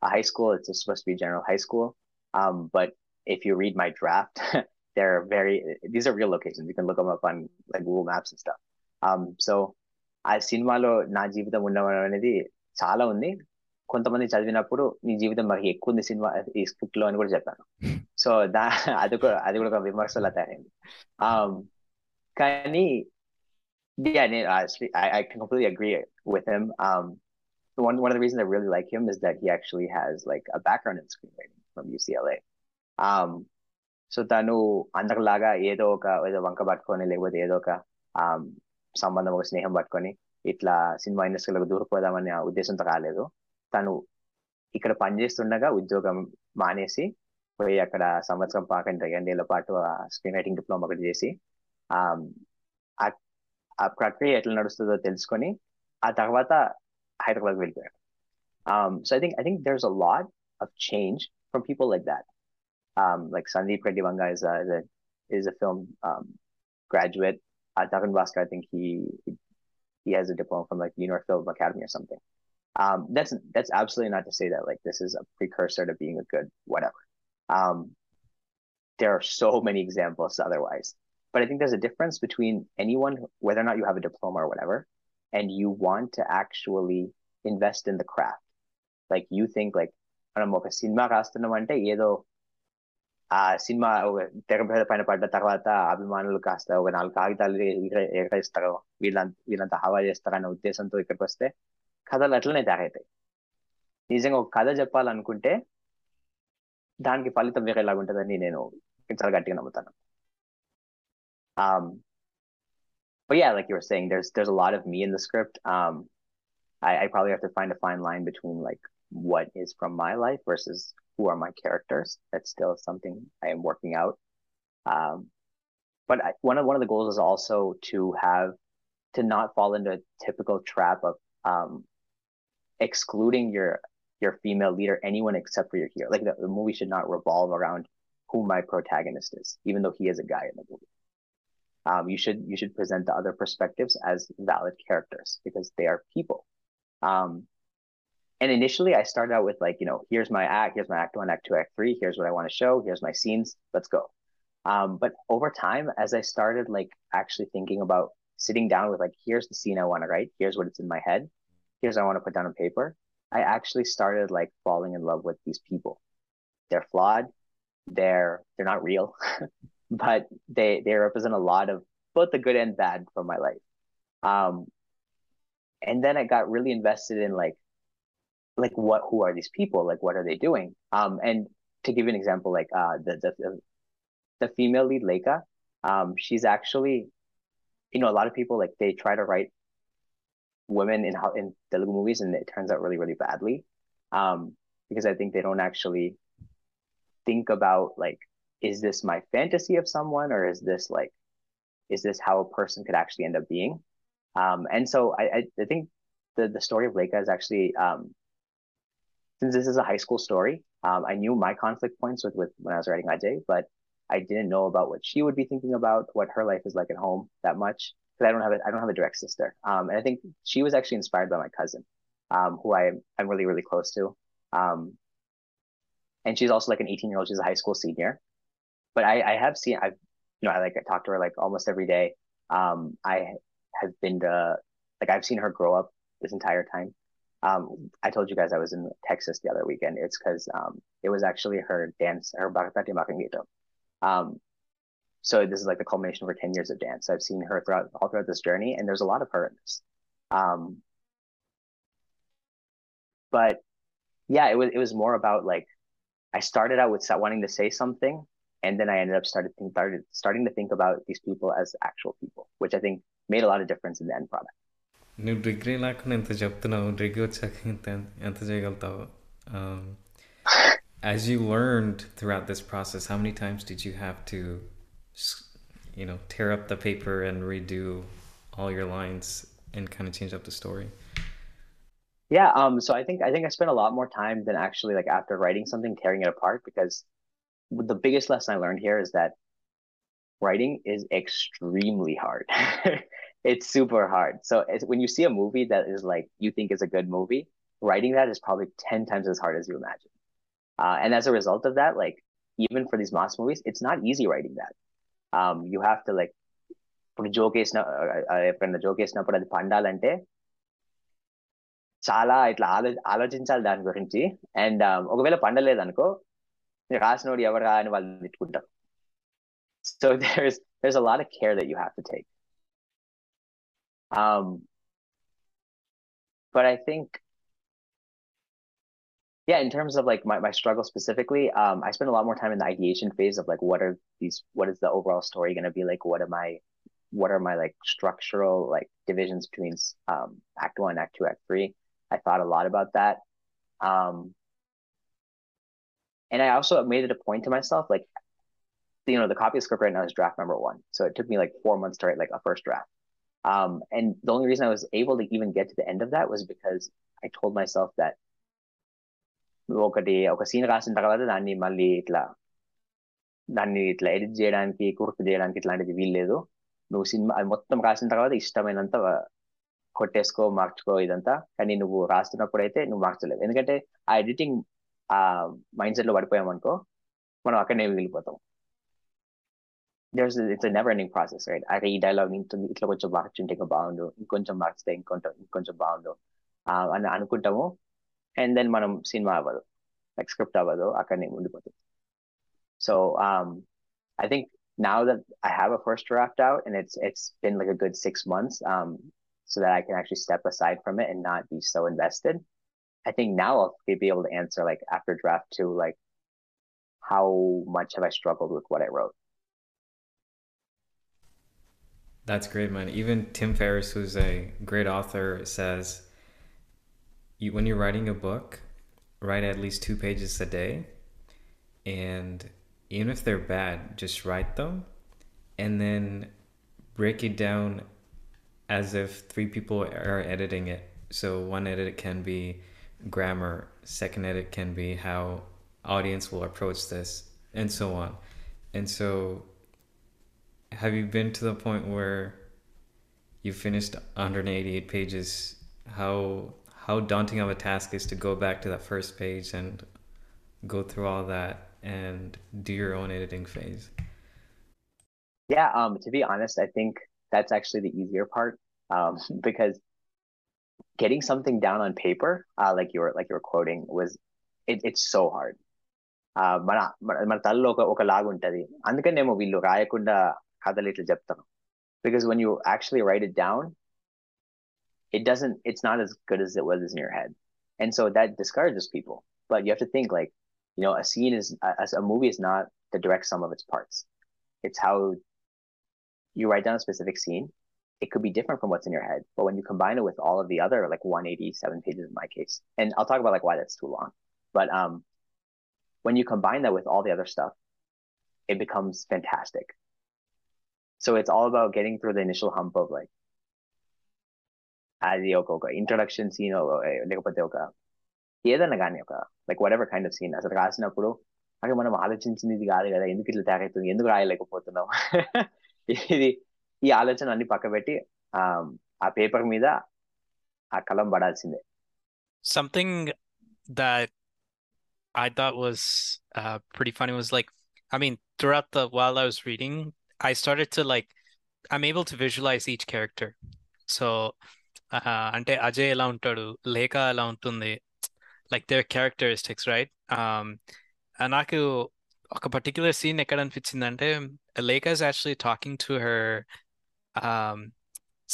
a high school, it's just supposed to be general high school. Um, but if you read my draft, they're very, these are real locations. You can look them up on like Google Maps and stuff. Um, so I సినిమాలో నా జీవితం ఉండడం అనేది చాలా ఉంది. కొంతమంది చదివినప్పుడు నీ జీవితం మరి ఎక్కువ ఉంది సినిమా ఈ స్క్రిప్ట్ లో అని కూడా చెప్పాను. సో దా అది కూడా అది కూడా ఒక విమర్శలా తయారైంది. కానీ I completely agree with him. Um, one one of the reasons I really like him is that he actually has like a background in screenwriting from U C L A. Um, so తను అందరిలాగా ఏదో ఒక ఏదో వంక పట్టుకొని లేకపోతే ఏదో ఒక సంబంధం ఒక స్నేహం పట్టుకొని ఇట్లా సినిమా ఇండస్ట్రీలోకి దూరిపోదామనే ఉద్దేశంతో రాలేదు. తను ఇక్కడ పనిచేస్తుండగా ఉద్యోగం మానేసి పోయి అక్కడ సంవత్సరం పాకండి రెండేళ్ల పాటు ఆ స్క్రీన్ రైటింగ్ డిప్లొమా ఒకటి చేసి ఆ ప్రక్రియ ఎట్లా నడుస్తుందో తెలుసుకొని ఆ తర్వాత హైదరాబాద్కి వెళ్ళిపోయాడు. So I think I think there is a lot of change from people like that. Like Sandeep Reddy Vanga is is a film graduate. Tarun Bhaskar I think he he has a diploma from like university film academy or something. Um, that's that's absolutely not to say that like this is a precursor to being a good whatever. Um, there are so many examples otherwise, but I think there's a difference between anyone, whether or not you have a diploma or whatever, and you want to actually invest in the craft. Like you think like, "Manam oka cinema rastunnam ante edo aa cinema oka therapy paina padda tarvata abhimanulu kaasta oka naal kaagithalu ekra istaro veelanta veelanta hava chestaru" ana uddeshamtho ikkadiki vaste కథలు అట్లనే తయారవుతాయి. నిజంగా ఒక కథ చెప్పాలనుకుంటే దానికి ఫలితం వేరేలాగా ఉంటుందని నేను చాలా గట్టిగా నమ్ముతాను. But yeah, like you were saying, there's there's a lot of me in the script. Um, I, I probably have to find a fine line between like what is from my life versus who are my characters. That's still something I am working out. Um, but I, one of one of the goals is also to have to not fall into a typical trap of um excluding your your female leader, anyone except for your hero. Like the, the movie should not revolve around who my protagonist is, even though he is a guy in the movie. Um, you should you should present the other perspectives as valid characters because they are people. Um, and initially I started out with like, you know, here's my act, here's my act one, act two, act three, here's what I want to show, here's my scenes, let's go. Um, but over time, as I started like actually thinking about sitting down with like, here's the scene I want to write, here's what it's in my head, here's what I want to put down on paper, I actually started like falling in love with these people. They're flawed, they're they're not real, but they they represent a lot of both the good and bad from my life. Um, and then I got really invested in like like what who are these people? Like what are they doing? Um, and to give you an example, like uh the the the The female lead, Leika, um, she's actually, you know, a lot of people, like, they try to write women in in Telugu movies, and it turns out really, really badly, um, because I think they don't actually think about, like, is this my fantasy of someone, or is this, like, is this how a person could actually end up being? Um, and so I, I, I think the, the story of Leika is actually, um, since this is a high school story, um, I knew my conflict points with, with when I was writing Ajay, but I didn't know about what she would be thinking about, what her life is like at home that much, because I don't have a, I don't have a direct sister. Um, and I think she was actually inspired by my cousin, um, who I I'm really really close to. Um, and she's also like an eighteen year old. She's a high school senior, but I I have seen I've you know I like I talk to her like almost every day. Um, I have been to like I've seen her grow up this entire time. Um, I told you guys I was in Texas the other weekend. It's because um it was actually her dance her Bakatati Makangito. Um, so this is like the culmination of her ten years of dance. I've seen her throughout all throughout this journey, and there's a lot of her in this. Um, but yeah, it was it was more about like I started out with wanting to say something, and then I ended up started think, started starting to think about these people as actual people, which I think made a lot of difference in the end product. You degree like na anta cheptunnavu degree ochaka anta cheyagaltavu. As you learned throughout this process, how many times did you have to, you know, tear up the paper and redo all your lines and kind of change up the story? Yeah, um, so I think I think I spent a lot more time than actually like after writing something, tearing it apart, because the biggest lesson I learned here is that writing is extremely hard. It's super hard. So when you see a movie that is like you think is a good movie, writing that is probably ten times as hard as you imagine. Uh, and as a result of that, like, even for these mass movies, it's not easy writing that. Um, you have to, like, put a joke is not, a joke is not, but the pandal ante, chala, itla alochinchal dan gurinchi, and um, okavela pandale danko, raasnodi evara ani vaallu nittukuntaru. So there's there's a lot of care that you have to take. Um, but I think. Yeah, in terms of like my, my struggle specifically, um, I spent a lot more time in the ideation phase of like, what are these, what is the overall story going to be like? What am I, what are my like structural like divisions between um, act one, act two, act three? I thought a lot about that. Um, and I also made it a point to myself, like, you know, the copy of script right now is draft number one. So it took me like four months to write like a first draft. Um, and the only reason I was able to even get to the end of that was because I told myself that ఒకటి ఒక scene రాసిన తర్వాత దాన్ని మళ్ళీ ఇట్లా దాన్ని ఇట్లా edit చేయడానికి కుర్తు చేయడానికి ఇట్లాంటిది వీల్లేదు, నువ్వు సినిమా అది మొత్తం రాసిన తర్వాత ఇష్టమైనంత కొట్టేసుకో మార్చుకో ఇదంతా, కానీ నువ్వు రాస్తున్నప్పుడైతే నువ్వు మార్చలేవు. ఎందుకంటే ఆ ఎడిటింగ్ ఆ మైండ్ సెట్లో పడిపోయామనుకో మనం అక్కడనే వెళ్ళిపోతాం. There's it's a never ending process, right? అరే ఈ డైలాగ్ ఇట్లా కొంచెం మార్చుంటే ఇంకా బాగుండు, ఇంకొంచెం మార్చితే ఇంకొంచెం ఇంకొంచెం బాగుండు అని అనుకుంటాము. And then మనం సినిమా అవ్వదు, like script అవ్వదు, అక్కడనే ఉండిపోతుంది. So um, I think now that I have a first draft out, and it's it's been like a good six months, um, so that I can actually step aside from it and not be so invested. I think now I'll be able to answer like after draft two, like how much have I struggled with what I wrote. That's great, man. Even Tim Ferriss, who's a great author, says, when you're writing a book, write at least two pages a day, and even if they're bad, just write them and then break it down as if three people are editing it. So one edit can be grammar, second edit can be how audience will approach this, and so on. And so have you been to the point where you finished one hundred eighty-eight pages? How How daunting of a task is to go back to that first page and go through all that and do your own editing phase? Yeah, um, to be honest, I think that's actually the easier part, um, because getting something down on paper, uh, like you were like you were quoting, was it, it's so hard. మన మన తల్లలో ఒక ఒక log ఉంటుంది, అందుకనేమో వీళ్ళు రాయకుండా కథలు ఇట్లా చెప్తాను. Because when you actually write it down, it doesn't, it's not as good as it was in your head. And so that discourages people. But you have to think, like, you know, a scene is, a, a movie is not the direct sum of its parts. It's how you write down a specific scene. It could be different from what's in your head. But when you combine it with all of the other, like one hundred eighty-seven pages in my case, and I'll talk about like why that's too long. But um, when you combine that with all the other stuff, it becomes fantastic. So it's all about getting through the initial hump of like, అది ఒక ఒక introduction scene, లేకపోతే ఒక ఏదన్నా కానీ ఒక like whatever kind of scene, అసలు రాసినప్పుడు అక్కడ మనం ఆలోచించింది ఇది కాదు కదా, ఎందుకు ఇట్లా తయారవుతుంది, ఎందుకు రాయలేకపోతున్నాం, ఇది ఈ ఆలోచన అన్ని పక్క పెట్టి ఆ పేపర్ మీద ఆ కలం పడాల్సిందే. Something that I thought was uh, pretty funny was like, I mean, throughout the, while I was reading, I started to like, I'm able to visualize each character. So, ante Ajay ela untadu, Lekha ela untundi, like their characteristics, right? Um, నాకు ఒక particular scene ఎక్కడ అనిపించింది అంటే, Lekha is actually talking to her, um,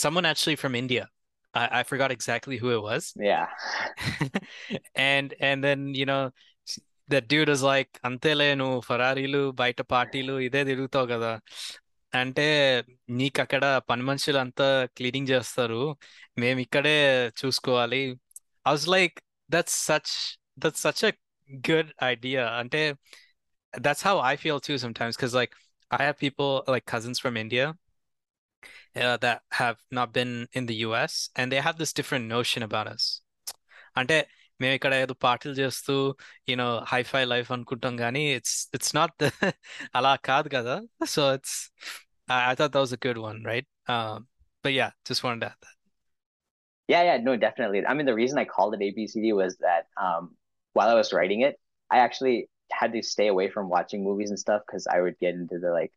someone actually from India. I, I forgot exactly who it was. Yeah. and and then, you know, that dude is like, అంతేలే నువ్వు ఫరారీలు బయట పార్టీలు ఇదే తిరుగుతావు కదా, అంటే నీకు అక్కడ పని మనుషులు అంతా క్లీనింగ్ చేస్తారు, మేము ఇక్కడే చూసుకోవాలి. I was like, that's such that's such a good idea. అంటే that's how I feel too sometimes, because like I have people like cousins from India uh, that have not been in the U S, and they have this different notion about us. అంటే మేము ఇక్కడ ఏదో పార్టీలు చేస్తూ you know hi-fi life అనుకుంటాం, కానీ it's it's not the అలా కాదు కదా. So it's I thought that was a good one, right? But yeah, just wanted to add that. Yeah, yeah, no, definitely. I mean, the reason I called it A B C D was that um, while I was writing it, I actually had to stay away from watching movies and stuff, because I would get into the like,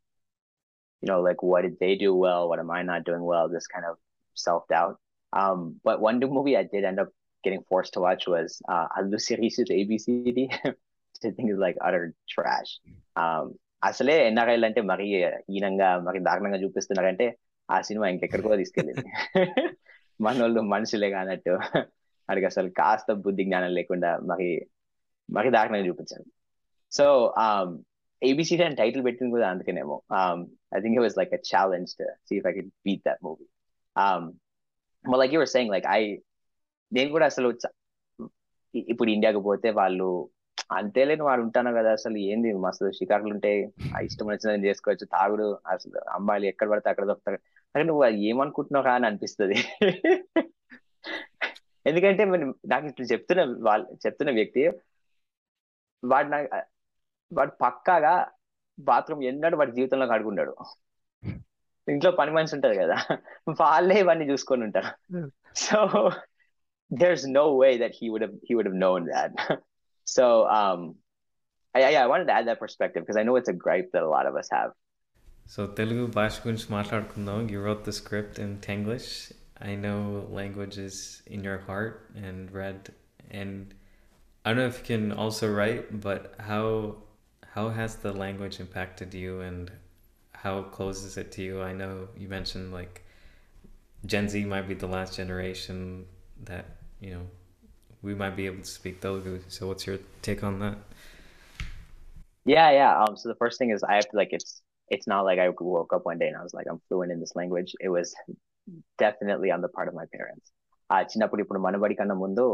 you know, like what did they do well? What am I not doing well? This kind of self-doubt. Um, but one new movie I did end up getting forced to watch was uh Alusiris's A B C D, which I think is like utter trash. Um, asale N R L ante mari heenanga mari darananga చూపిస్తున్నారంటే ఆ సినిమా ఇంకెక్కడికో తీసుకెళ్ళింది. మనోళ్ళు మనుషులే కానట్టు అడిగి అసలు కాస్త బుద్ధి జ్ఞానం లేకుండా మరి మరి దారుణంగా చూపించాను. So A B C D అని టైటిల్ పెట్టింది కూడా అందుకనేమో. I think it was like a challenge to see if I could beat that movie. Um, but like you were saying, like I నేను కూడా అసలు ఇప్పుడు ఇండియాకి పోతే వాళ్ళు అంతేలేని వాడు ఉంటాను కదా, అసలు ఏంది మస్తు షికారులు ఉంటాయి, ఇష్టం వచ్చినది చేసుకోవచ్చు, తాగుడు, అసలు అమ్మాయిలు ఎక్కడ పడితే అక్కడ దొరుకుతారు, అక్కడ నువ్వు ఏమనుకుంటున్నావు రా అని అనిపిస్తుంది. ఎందుకంటే మరి నాకు ఇప్పుడు చెప్తున్న వాళ్ళు చెప్తున్న వ్యక్తి వాడు నాకు వాడు పక్కాగా బాత్రూమ్ ఎన్నడూ వాడి జీవితంలో కడుకున్నాడు, ఇంట్లో పని మనిషి ఉంటుంది కదా, వాళ్ళే ఇవన్నీ చూసుకొని ఉంటారు. So there's no way that he would have he would have known that. So um I, I I wanted to add that perspective, because I know it's a gripe that a lot of us have. So Telugu bhasha gurinchi maatladukundam. You wrote the script in Tenglish. I know language is in your heart and read, and I don't know if you can also write, but how how has the language impacted you and how close is it to you? I know you mentioned like Gen Z might be the last generation that, you know, we might be able to speak Telugu. So what's your take on that? Yeah, yeah. Um, so the first thing is I have to like, it's it's not like I woke up one day and I was like, I'm fluent in this language. It was definitely on the part of my parents. ఆ చిన్నప్పుడు ఇప్పుడు మనబడి కన్నా ముందు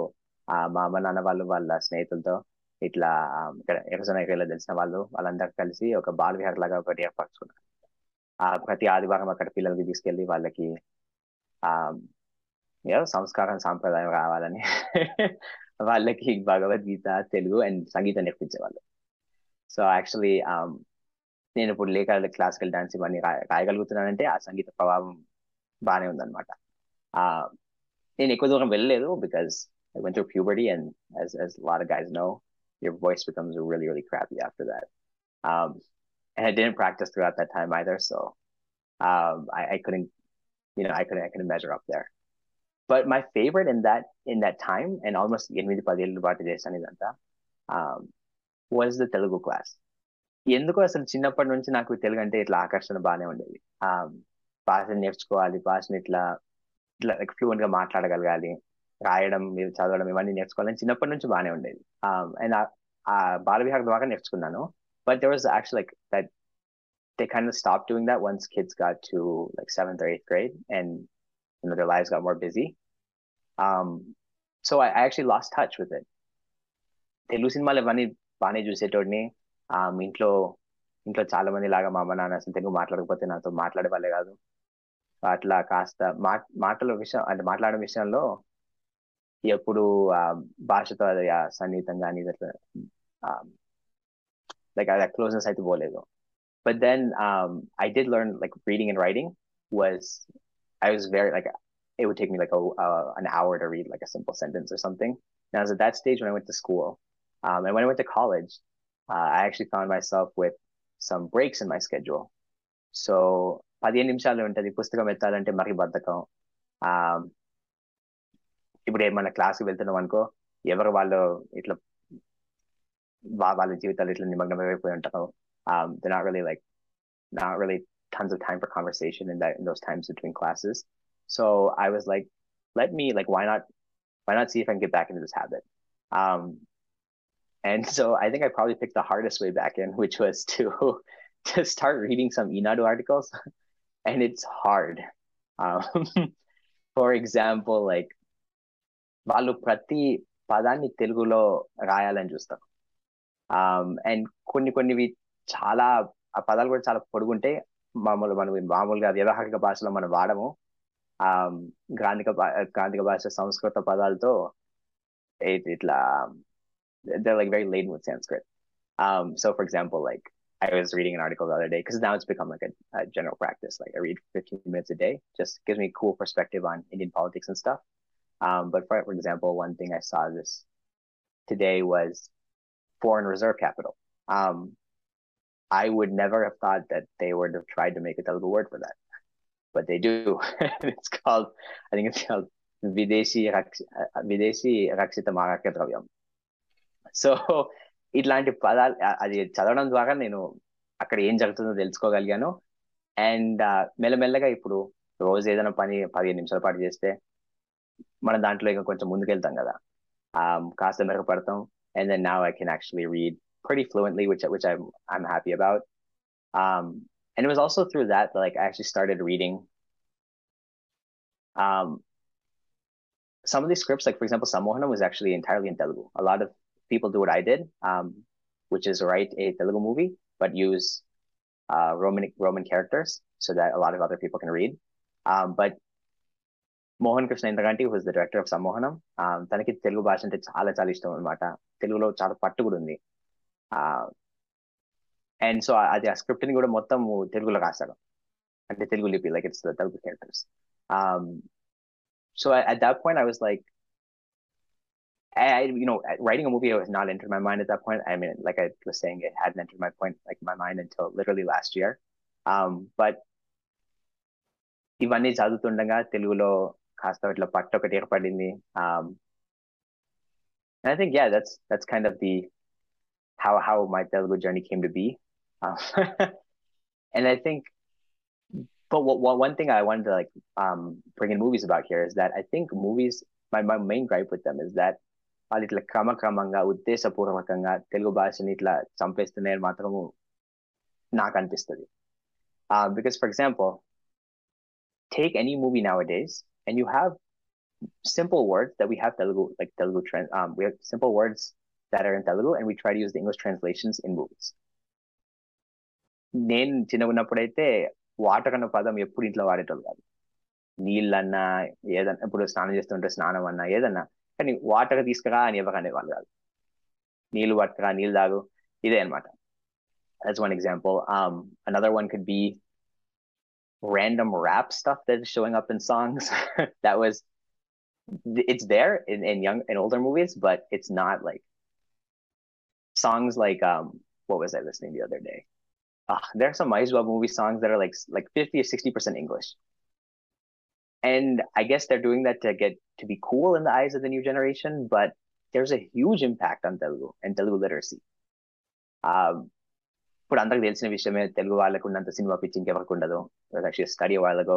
ఆ మా అమ్మ నాన్న వాళ్ళు వాళ్ళ స్నేహితులతో ఇట్లా ఇక్కడ ఎరసనగర్లో తెలిసిన వాళ్ళు వాళ్ళందరూ కలిసి ఒక బాల విహార్ లాగా ఒకటి ఏర్పరచుకున్నారు. ఆ ప్రతి ఆదివారం అక్కడ పిల్లలకి తీసుకెళ్ళి వాళ్ళకి ఆ ఏదో సంస్కారం సాంప్రదాయం రావాలని వాళ్ళకి భగవద్గీత, తెలుగు అండ్ సంగీతం నేర్పించేవాళ్ళు. సో యాక్చువల్లీ నేను ఇప్పుడు లేక క్లాసికల్ డాన్స్ ఇవన్నీ రా రాయగలుగుతున్నానంటే ఆ సంగీత ప్రభావం బాగానే ఉందన్నమాట. నేను ఎక్కువ దూరం వెళ్ళలేదు, because I went through puberty and as as a lot of guys know, your voice becomes really really crappy after that. Um, and I didn't practice throughout that time either, so Um, I, I couldn't, you know, I couldn't, I couldn't measure up there. But my favorite in that in that time, and almost ఎనిమిది పదేళ్ళు పాటు చేశాను ఇదంతా, was the Telugu class. ఎందుకో అసలు చిన్నప్పటి నుంచి నాకు తెలుగు అంటే ఇట్లా ఆకర్షణ బాగానే ఉండేది. భాషను నేర్చుకోవాలి, భాషను ఇట్లా ఇట్లా ఫ్లూయెంట్ గా మాట్లాడగలగాలి, రాయడం మీరు చదవడం ఇవన్నీ నేర్చుకోవాలని చిన్నప్పటి నుంచి బాగానే ఉండేది. అండ్ బాల విహార్ ద్వారా నేర్చుకున్నాను. But there was actually like that they kind of stopped doing that once kids got to like seventh or eighth grade, and you know, their lives got more busy. Um, so I, I actually lost touch with it. Telugu సినిమాలు ఇవన్నీ బాగానే చూసేటోడిని. ఇంట్లో ఇంట్లో చాలా మంది లాగా మా అమ్మ నాన్న అసలు తెలుగు మాట్లాడకపోతే నాతో మాట్లాడే వాళ్ళే కాదు. అట్లా కాస్త మా మాటల విషయం అంటే మాట్లాడే విషయంలో ఎప్పుడు భాషతో అది సన్నిహితంగా అనేది అట్లా like that closeness I had to boledo. But then um, I did learn like reading and writing was, I was very like, it would take me like a, uh, an hour to read like a simple sentence or something. And I was at that stage when I went to school. Um, and when I went to college, uh, I actually found myself with some breaks in my schedule. So, పదిహేను నిమిషాలు ఉంటది పుస్తకం ఎత్తాలంటే మరీ బద్ధకం. ఇప్పుడు ఏమన్నా క్లాస్కి వెళ్తున్నాం అనుకో, ఎవరు వాళ్ళు ఇట్లా వాళ్ళ జీవితాలు ఇట్లా నిమగ్నమైపోయి ఉంటారు. They're not really like, not really tons of time for conversation in that in those times between classes. So I was like, let me like, why not, why not see if I can get back into this habit. Um, and so I think I probably picked the hardest way back in, which was to to start reading some Enadu articles, and it's hard. Um, for example, like, వాళ్ళు ప్రతి పదాన్ని తెలుగులో రాయాలని చూస్తారు. And కొన్ని కొన్నివి చాలా, ఆ పదాలు కూడా చాలా పొడుగుంటే మామూలు మనం మామూలుగా వ్యవహారిక భాషలో మనం వాడము. గ్రాంధిక గ్రాంధిక భాష సంస్కృత పదాలతో ఇట్లా they're like very laden with Sanskrit. Um, so for example, like I was reading an article the other day, because now it's become like a, a general practice. Like I read fifteen minutes a day, just gives me cool perspective on Indian politics and stuff. Um, but for, for example, one thing I saw this today was foreign reserve capital. Um, I would never have thought that they would have tried to make a Telugu word for that. But they do. It's called, I think it's called Videshi Videshi Rakshita Maraka Dravyam. So, itlanti padal adi chadavadam dwara nenu akkada em jaruthundo telusukogaliganu. And మెల్లమెల్లగా ఇప్పుడు రోజు ఏదైనా పని పదిహేను నిమిషాల పాటు చేస్తే మనం దాంట్లో ఇంకా కొంచెం ముందుకెళ్తాం కదా, కాస్త మెరుగుపడతాం. And then now I can actually read pretty fluently, which which I'm I'm happy about. Um, And it was also through that that like I actually started reading um, some of these scripts. Like for example, Sammohanam was actually entirely in Telugu. A lot of people do what I did, um, which is write a Telugu movie but use uh, Roman Roman characters so that a lot of other people can read. Um, but Mohan Krishna Indraganti, who was the director of Sammohanam, తనకి తెలుగు భాష అంటే చాలా చాలా ఇష్టం అన్నమాట. తెలుగులో చాలా పట్టు కూడా ఉంది. And so అది ఆ స్క్రిప్ట్ ని కూడా మొత్తం తెలుగులో రాశారు, అంటే తెలుగు లిపి, like it's Telugu characters. So at that point I was like, I, you know, writing a movie was not entered my mind at that point. I mean, like I was saying, it hadn't entered my point, like my mind until literally last year. Um, but ఇవన్నీ చదువుతుండగా తెలుగులో కాస్త ఇట్లా పట్టు ఒకటి ఏర్పడింది. I think yeah, that's that's kind of the how how my Telugu journey came to be. Um, and I think, but what, what, one thing I wanted to like um, bring in movies about here is that I think movies, my, my main gripe with them is that వాళ్ళు ఇట్లా క్రమక్రమంగా ఉద్దేశపూర్వకంగా తెలుగు భాషని ఇట్లా చంపేస్తూనే మాత్రము నాకు అనిపిస్తుంది. Because for example, take any movie nowadays and you have simple words that we have Telugu, like Telugu trend, um, we have simple words that are in Telugu, and we try to use the English translations in movies. నేను చిన్నగున్నప్పుడైతే water అన్న పదం ఎప్పుడు ఇంట్లో వాడేటోళ్ళు కాదు. నీళ్ళన్నా ఏదన్నా, ఇప్పుడు స్నానం చేస్తుంటే స్నానం అన్నా ఏదన్నా, కానీ వాటర్ తీసుకురా అని ఎవరనే వాళ్ళు కాదు. నీళ్ళు పట్టుకురా, నీళ్ళు తాగు, ఇదే అనమాట. That's one example. Um, another one could be random rap stuff that is showing up in songs. That was, it's there in, in young in older movies, but it's not like songs like um what was I listening the other day, uh, there are some Maheshwar movie songs that are like like fifty or sixty percent English. And I guess they're doing that to get to be cool in the eyes of the new generation, but there's a huge impact on Telugu and Telugu literacy. Um, But అందరికి తెలిసిన విషయమే, తెలుగు వాళ్ళకు ఉన్నంత cinema పిచ్చి ఇంకెవరికి ఉండదు. Actually study a while ago,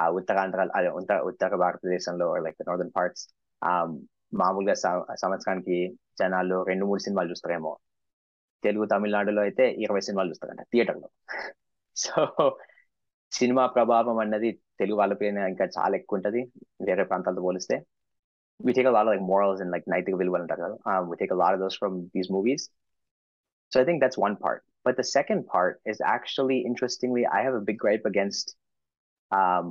uh, Uttarandhra అదే ఉత్తర ఉత్తర భారతదేశంలో లైక్ నార్దర్న్ పార్ట్స్ మామూలుగా సంవత్సరానికి జనాలు రెండు మూడు సినిమాలు చూస్తారేమో. తెలుగు తమిళనాడులో అయితే ఇరవై సినిమాలు చూస్తారంట థియేటర్లో. సో సినిమా ప్రభావం అన్నది తెలుగు వాళ్ళపైన ఇంకా చాలా ఎక్కువ ఉంటుంది వేరే ప్రాంతాలతో పోలిస్తే. We take a lot of like morals and like నైతిక విలువలు ఉంటారు కదా, we take a lot of those from these movies. So I think that's one part. But the second part is actually, interestingly, I have a big gripe against, um,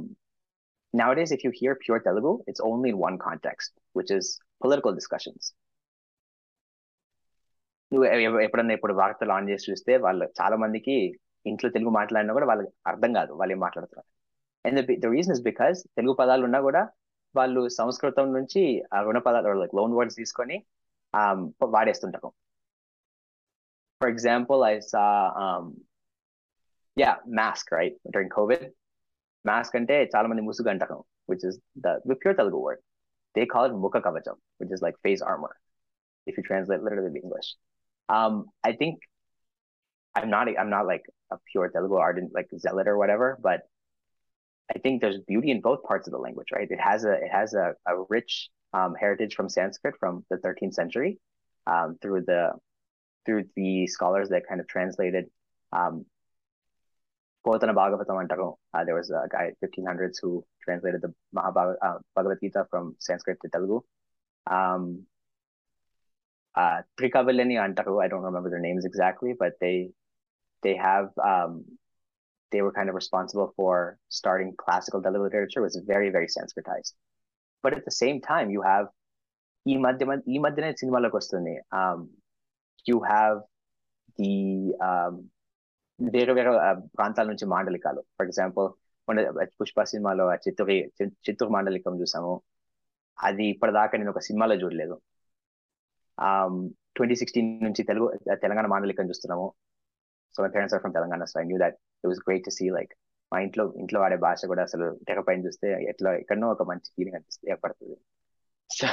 nowadays, if you hear pure Telugu, it's only in one context, which is political discussions. ఎప్పుడన్నా ఇప్పుడు వార్తలు on చేసి చూస్తే వాళ్ళు చాలా మందికి ఇంట్లో తెలుగు మాట్లాడినా కూడా వాళ్ళకి అర్థం కాదు వాళ్ళు ఏం మాట్లాడుతున్నారు. And the reason is because Telugu పదాలు ఉన్నా కూడా వాళ్ళు సంస్కృతం నుంచి రుణ పదాలు లైక్ లోన్ వర్డ్స్ తీసుకొని వాడేస్తుంటారు. For example, I saw, um, yeah, mask, right? During COVID, mask ante chaala mandi musugu antaru, which is the, the pure Telugu word. They call it mukha kavacham, which is like face armor, if you translate literally to English. Um, I think I'm not, I'm not like a pure Telugu ardent, like zealot or whatever, but I think there's beauty in both parts of the language, right? It has a, it has a, a rich um, heritage from Sanskrit from the thirteenth century um, through the through the scholars that kind of translated um Koratala Bhagavatam antaru. Uh, there was a guy fifteen hundreds who translated the Mahabharata uh, Bhagavad Gita from Sanskrit to Telugu. um uh Trikavalani antaru, I don't remember their names exactly, but they they have um they were kind of responsible for starting classical Telugu literature, which is very very Sanskritized. But at the same time you have ee madhya ee madhyane cinema lok vastundi. um You have the వేరే వేరే ప్రాంతాల నుంచి మాండలికాలు. For example మన పుష్ప సినిమాలో చిత్తూరు చిత్తూరు మాండలికం చూసాము. అది ఇప్పటిదాకా నేను ఒక సినిమాలో చూడలేదు. ట్వంటీ సిక్స్టీన్ నుంచి తెలుగు తెలంగాణ మాండలికం చూస్తున్నాము. So my parents are from Telangana, so I knew that it was great to see like మా ఇంట్లో ఇంట్లో వాడే భాష కూడా అసలు తెర పైన చూస్తే ఎట్లా ఎక్కడనో ఒక మంచి ఫీలింగ్ అనిపిస్తుంది ఏర్పడుతుంది. So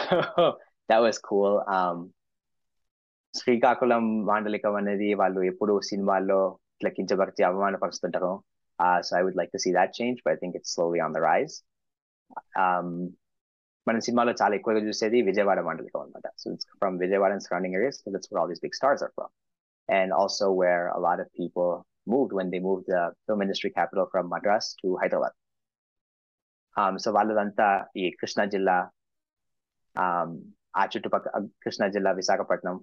that was cool. Srikakulam మాండలికం అనేది వాళ్ళు ఎప్పుడు సినిమాల్లో ఇట్లా కించపరిచి అవమానపరుస్తుంటారు. So I would like to see that change, but I think it's slowly on the rise. మన సినిమాలో చాలా ఎక్కువగా చూసేది విజయవాడ మాండలికం అనమాట. So it's from Vijayawada and surrounding areas, that's where all these big stars are from. And also where a lot of people moved when they moved the film industry capital from Madras to Hyderabad. So వాళ్ళదంతా ఈ కృష్ణా జిల్లా, ఆ చుట్టుపక్కల కృష్ణా జిల్లా, విశాఖపట్నం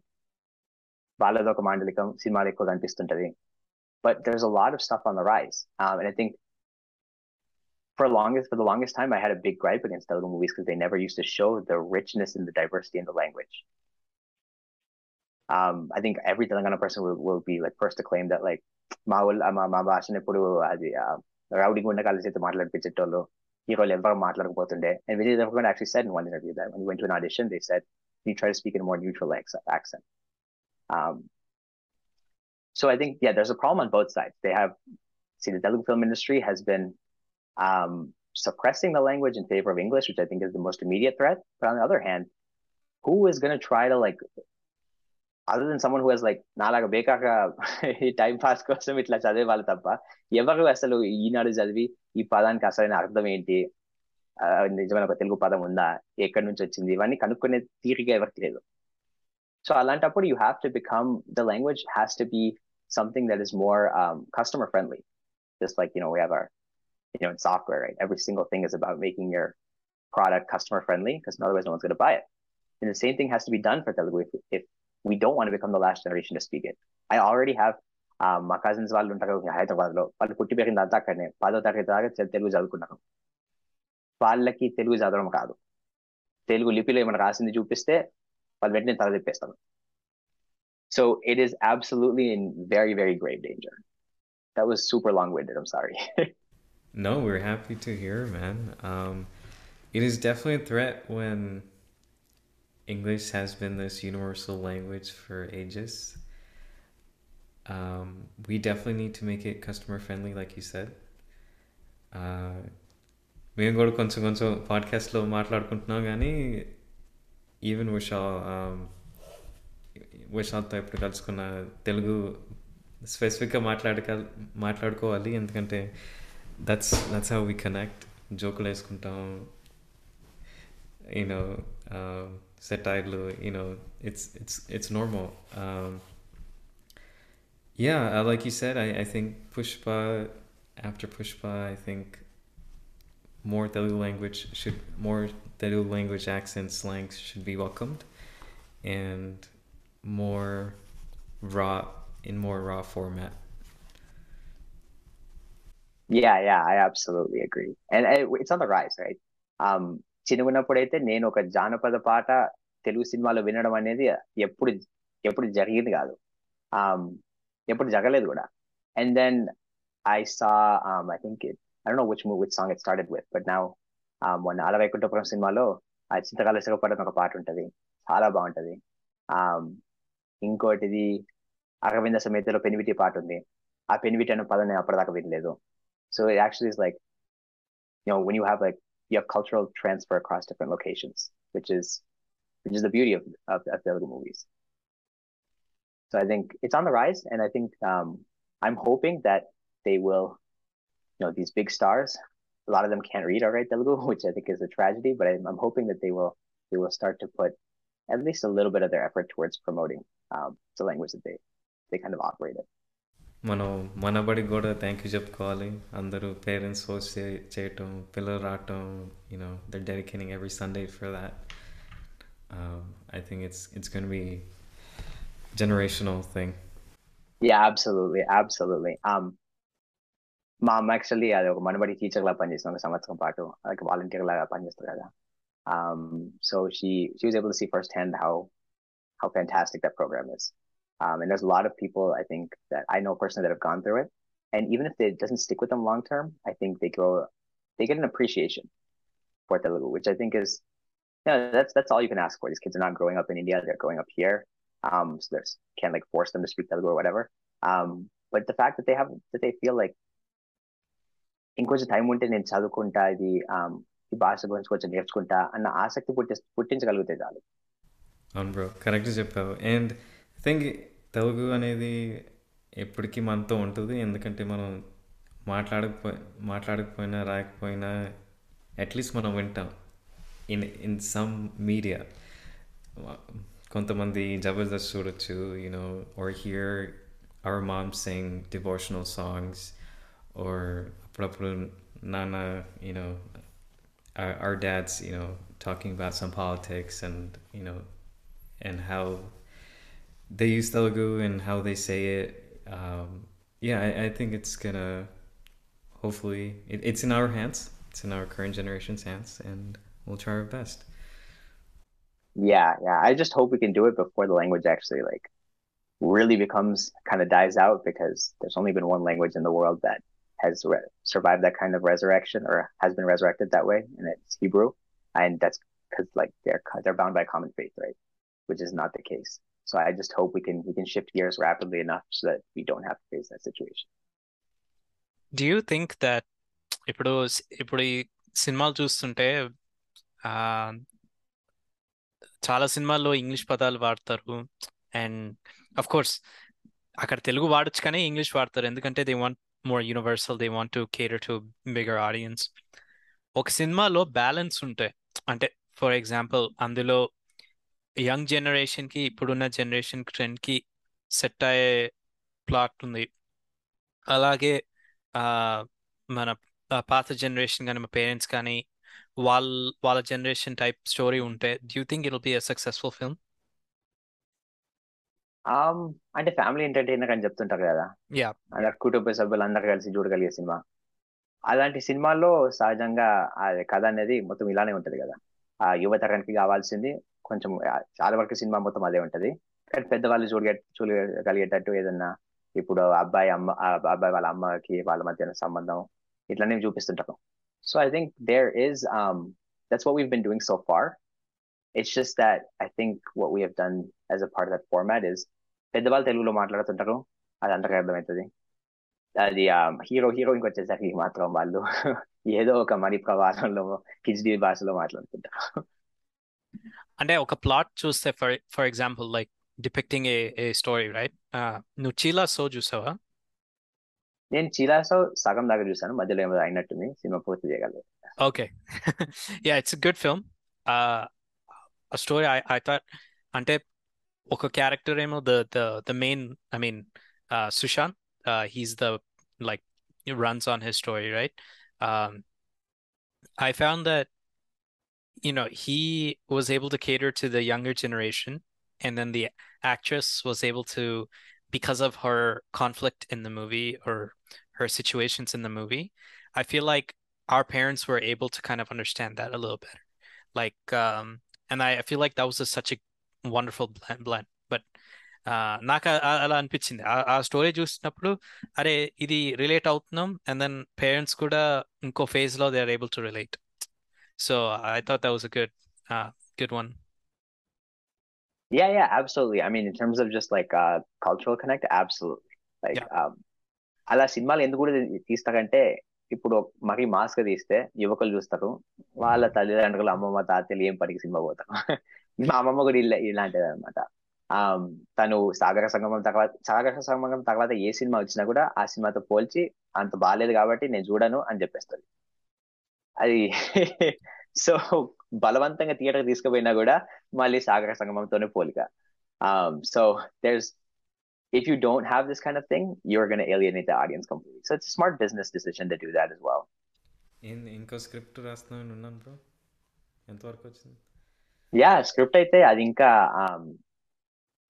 వాళ్ళది ఒక మాండలికం సినిమాలు ఎక్కువగా అనిపిస్తుంటది. But there's a lot of stuff on the rise. And I think for longest for the longest time I had a big gripe against Telugu movies because they never use to show the richness in the diversity in the language. um I think every Telangana person will, will be like first to claim that like మావుల్ మా భాషను ఎప్పుడు అది rowdy గుండకాల చేత మాట్లాడిపించేటోళ్ళు, హీరోలు ఎవరు మాట్లాడకపోతుండే. And Vijay Devgan actually said in one interview that when he went to an audition they said you try to speak in a more neutral accent. Um, so I think, yeah, there's a problem on both sides. They have, see, the Telugu film industry has been um, suppressing the language in favor of English, which I think is the most immediate threat. But on the other hand, who is going to try to like, other than someone who has like, nalaga bekaka time pass kosam itla chadave vaalu tappa, evaru asalu ee naadu chadivi ee padaniki asalaina ardham enti, nijamana oka Telugu padam unda, ekkadi nunchi vachindi, ivanni kanukkone theeriga evariki ledu. So alantapur you have to become, the language has to be something that is more um, customer friendly. Just like, you know, we have our, you know, in software, right? Every single thing is about making your product customer friendly because otherwise no one's going to buy it. And the same thing has to be done for Telugu if, if we don't want to become the last generation to speak it. I already have um, my cousins వాళ్ళు ఉంటారు హైదరాబాద్ లో, వాళ్ళు పుట్టి పెరిగిన అంతా అక్కడనే, పదో తరగతి దాకా తెలుగు చదువుకున్నారు. వాళ్ళకి తెలుగు చదవడం కాదు, తెలుగు లిపిలో ఏమైనా రాసింది చూపిస్తే వాళ్ళు వెంటనే తల తిప్పేస్తాను. So it is absolutely in very very great danger. That was super long waited, I'm sorry. No, we're happy to hear, man. Um, it is definitely a threat when English has been this universal language for ages. Um, we definitely need to make it customer friendly, like you said. మేము కూడా కొంచెం కొంచెం పాడ్కాస్ట్లో మాట్లాడుకుంటున్నాం, కానీ even Usha ఉషాతో ఇప్పుడు కలుసుకున్న తెలుగు స్పెసిఫిక్గా మాట్లాడక మాట్లాడుకోవాలి. ఎందుకంటే that's that's how we connect. జోకులు వేసుకుంటాం, యూనో సెటైర్లు, you know it's it's it's normal. Yeah, uh, like you said, I, I think Pushpa, after Pushpa, I think more Telugu language should, more Telugu language accents, slangs should be welcomed, and more raw, in more raw format. Yeah, yeah, I absolutely agree. And it, it's on the rise, right? Um, చిన్నగున్నప్పుడైతే నేను ఒక జానపద పాట తెలుగు సినిమాలో వినడం అనేది ఎప్పుడు ఎప్పుడు జరిగింది కాదు. Um, ఎప్పుడు జరగలేదు కూడా. And then I saw, um, I think it, I don't know which movie, which song it started with, but now మొన్న అలవైకుంఠపురం సినిమాలో ఆ చింతకాల శివపడని ఒక పాట ఉంటుంది, చాలా బాగుంటుంది. ఇంకోటిది అరవింద సమేతలో పెనివిటి పాట ఉంది. ఆ పెనివిటి అనే పదం నేను అప్పటిదాకా వినలేదు. So it actually is like, you know, when you have like you have cultural transfer across different locations, which is which is the beauty of of, of Telugu movies. So I think it's on the rise, and I think um, I'm hoping that they will, you know, these big stars, a lot of them can't read or write Telugu, which I think is a tragedy, but I'm, I'm hoping that they will, they will start to put at least a little bit of their effort towards promoting um, the language that they, they kind of operate in. మనం మనబడి కూడా thank you చెప్పుకోవాలి. అందరూ parents host చేయటం, పిల్లలు రావటం, you know, they're dedicating every Sunday for that. Um, I think it's it's going to be generational thing. Yeah, absolutely, absolutely. Um మా అమ్మ actually అది ఒక మనబడి టీచర్ లా పనిచేస్తాం, ఒక సంవత్సరం పాటు అలాగే వాలంటీర్ లాగా పనిచేస్తారు కదా. Um, so she she was able to see firsthand how how fantastic that program is. Um, and there's a lot of people I think that I know personally that have gone through it, and even if it doesn't stick with them long term, I think they grow, they get an appreciation for Telugu, which I think is, you know, that's that's all you can ask for. These kids are not growing up in India, they're growing up here. Um, so there's can't like force them to speak Telugu or whatever. Um, but the fact that they have, that they feel like ఇంకొంచెం time ఉంటే నేను చదువుకుంటా, ఇది ఈ భాష గురించి కొంచెం నేర్చుకుంటా అన్న ఆసక్తి పుట్టి పుట్టించగలిగితే చాలు. అవును బ్రో, కరెక్ట్ చెప్పావు. అండ్ ఐ థింక్ తెలుగు అనేది ఎప్పటికీ మనతో ఉంటుంది. ఎందుకంటే మనం మాట్లాడకపో మాట్లాడకపోయినా రాయకపోయినా అట్లీస్ట్ మనం వింటాం ఇన్ ఇన్ సమ్ మీడియా. కొంతమంది జబర్దస్త్ చూడొచ్చు, you know, or hear our mom sing devotional songs, or అప్పుడప్పుడు నాన్న, you know, our dads, you know, talking about some politics and, you know, and how they use Telugu and how they say it. Yeah, I think it's gonna hopefully it's in our hands, it's in our current generations hands, and will try our best. Yeah, yeah. I just hope we can do it before the language actually like really becomes, kind of dies out, because there's only been one language in the world that has re- survived that kind of resurrection, or has been resurrected that way, and it's Hebrew. And that's because like they're they're bound by common faith, right? Which is not the case. So I just hope we can we can shift gears rapidly enough so that we don't have to face that situation. Do you think that ఇప్పుడు ఇప్పుడు ఈ సినిమాలు చూస్తుంటే ఆ చాలా సినిమాల్లో English పదాలు వాడతారు, అండ్ అఫ్ కోర్స్ అక్కడ తెలుగు వాడచ్చు కానీ ఇంగ్లీష్ వాడతారు ఎందుకంటే they want more universal, they want to cater to bigger audience. ఒక సినిమాలో బ్యాలెన్స్ ఉంటాయి అంటే, ఫర్ ఎగ్జాంపుల్ అందులో యంగ్ జనరేషన్కి, ఇప్పుడున్న జనరేషన్ ట్రెండ్కి సెట్ అయ్యే ప్లాట్ ఉంది. అలాగే మన పాత జనరేషన్ కానీ, మా పేరెంట్స్ కానీ వాళ్ళ వాళ్ళ జనరేషన్ టైప్ స్టోరీ ఉంటే, do you think it will be a successful film? అంటే ఫ్యామిలీ ఎంటర్టైనర్ అని చెప్తుంటారు కదా, అందరు కుటుంబ సభ్యులు అందరు కలిసి చూడగలిగే సినిమా. అలాంటి సినిమాల్లో సహజంగా ఆ కథ అనేది మొత్తం ఇలానే ఉంటుంది కదా. ఆ యువతరానికి కావాల్సింది కొంచెం చాలా వరకు సినిమా మొత్తం అదే ఉంటుంది. కానీ పెద్దవాళ్ళు చూడగ చూడగలిగేటట్టు ఏదన్నా, ఇప్పుడు అబ్బాయి అమ్మ అబ్బాయి వాళ్ళ అమ్మకి వాళ్ళ మధ్యన సంబంధం ఇట్లానే చూపిస్తుంటారు. So I think there is, um, that's what we've been doing so far. It's just that I think what we have done as a part of that format is, పెద్దవాళ్ళు తెలుగులో మాట్లాడుతుంటారు, అది అంతగా అర్థమవుతుంది. అది ఆ హీరో హీరోయిన్కి వచ్చేసరికి మాత్రం వాళ్ళు ఏదో ఒక మణిపూర్ భాషలో కిచ్డీ భాషలో మాట్లాడుతుంటారు. అంటే ఒక ప్లాట్ చూస్తే for for example like depicting a a story right. నువ్వు చీలా సో చూసావా? నేను చీలాసో సగం దాకా చూసాను, మధ్యలో ఏమో అయినట్టుంది, సినిమా పూర్తి చేయగలదు. Okay, yeah it's good film. Story I thought అంటే ఒక క్యారెక్టర్ ఏమో the the main I mean Sushant, he's the like runs on his story right. I found that, you know, he was able to cater to the younger generation, and then the actress was able to, because of her conflict in the movie or her situations in the movie, I feel like our parents were able to kind of understand that a little better. Like, um, and I, I feel like that was a, such a wonderful blend. blend. But నాకు అలా అనిపించింది ఆ story చూసినప్పుడు, అరే ఇది relate అవుతున్నాం, and then parents కూడా ఇంకో ఫేజ్ లో they are able to relate. So I thought that was a good good one. Yeah, yeah, absolutely. I mean, in terms of just like uh, cultural connect, absolutely. Like, yeah. um, అలా సినిమాలు ఎందుకు కూడా తీస్తాకంటే, ఇప్పుడు మరి mask తీస్తే యువకులు చూస్తారు, వాళ్ళ తల్లిదండ్రులు అమ్మమ్మ తాతలు ఏం పడికి సినిమా పోతారు. మా అమ్మమ్మ కూడా ఇలా ఇలాంటిది అనమాట. తను సాగర సంగమం తర్వాత సాగర సంగమం తర్వాత ఏ సినిమా వచ్చినా కూడా ఆ సినిమాతో పోల్చి అంత బాగాలేదు కాబట్టి నేను చూడను అని చెప్పేస్తుంది. అది సో బలవంతంగా థియేటర్ తీసుకుపోయినా కూడా మళ్ళీ సాగర సంగమంతోనే పోలిక. So there's if you don't have this kind of thing you're gonna alienate the audience completely. So it's smart business decision to do that as well. ఇంకో స్క్రిప్ట్ రాస్తున్నాను ఉన్నాను బ్రో, ఎంతవరకు వచ్చింది? యా స్క్రిప్ట్ అయితే అది ఇంకా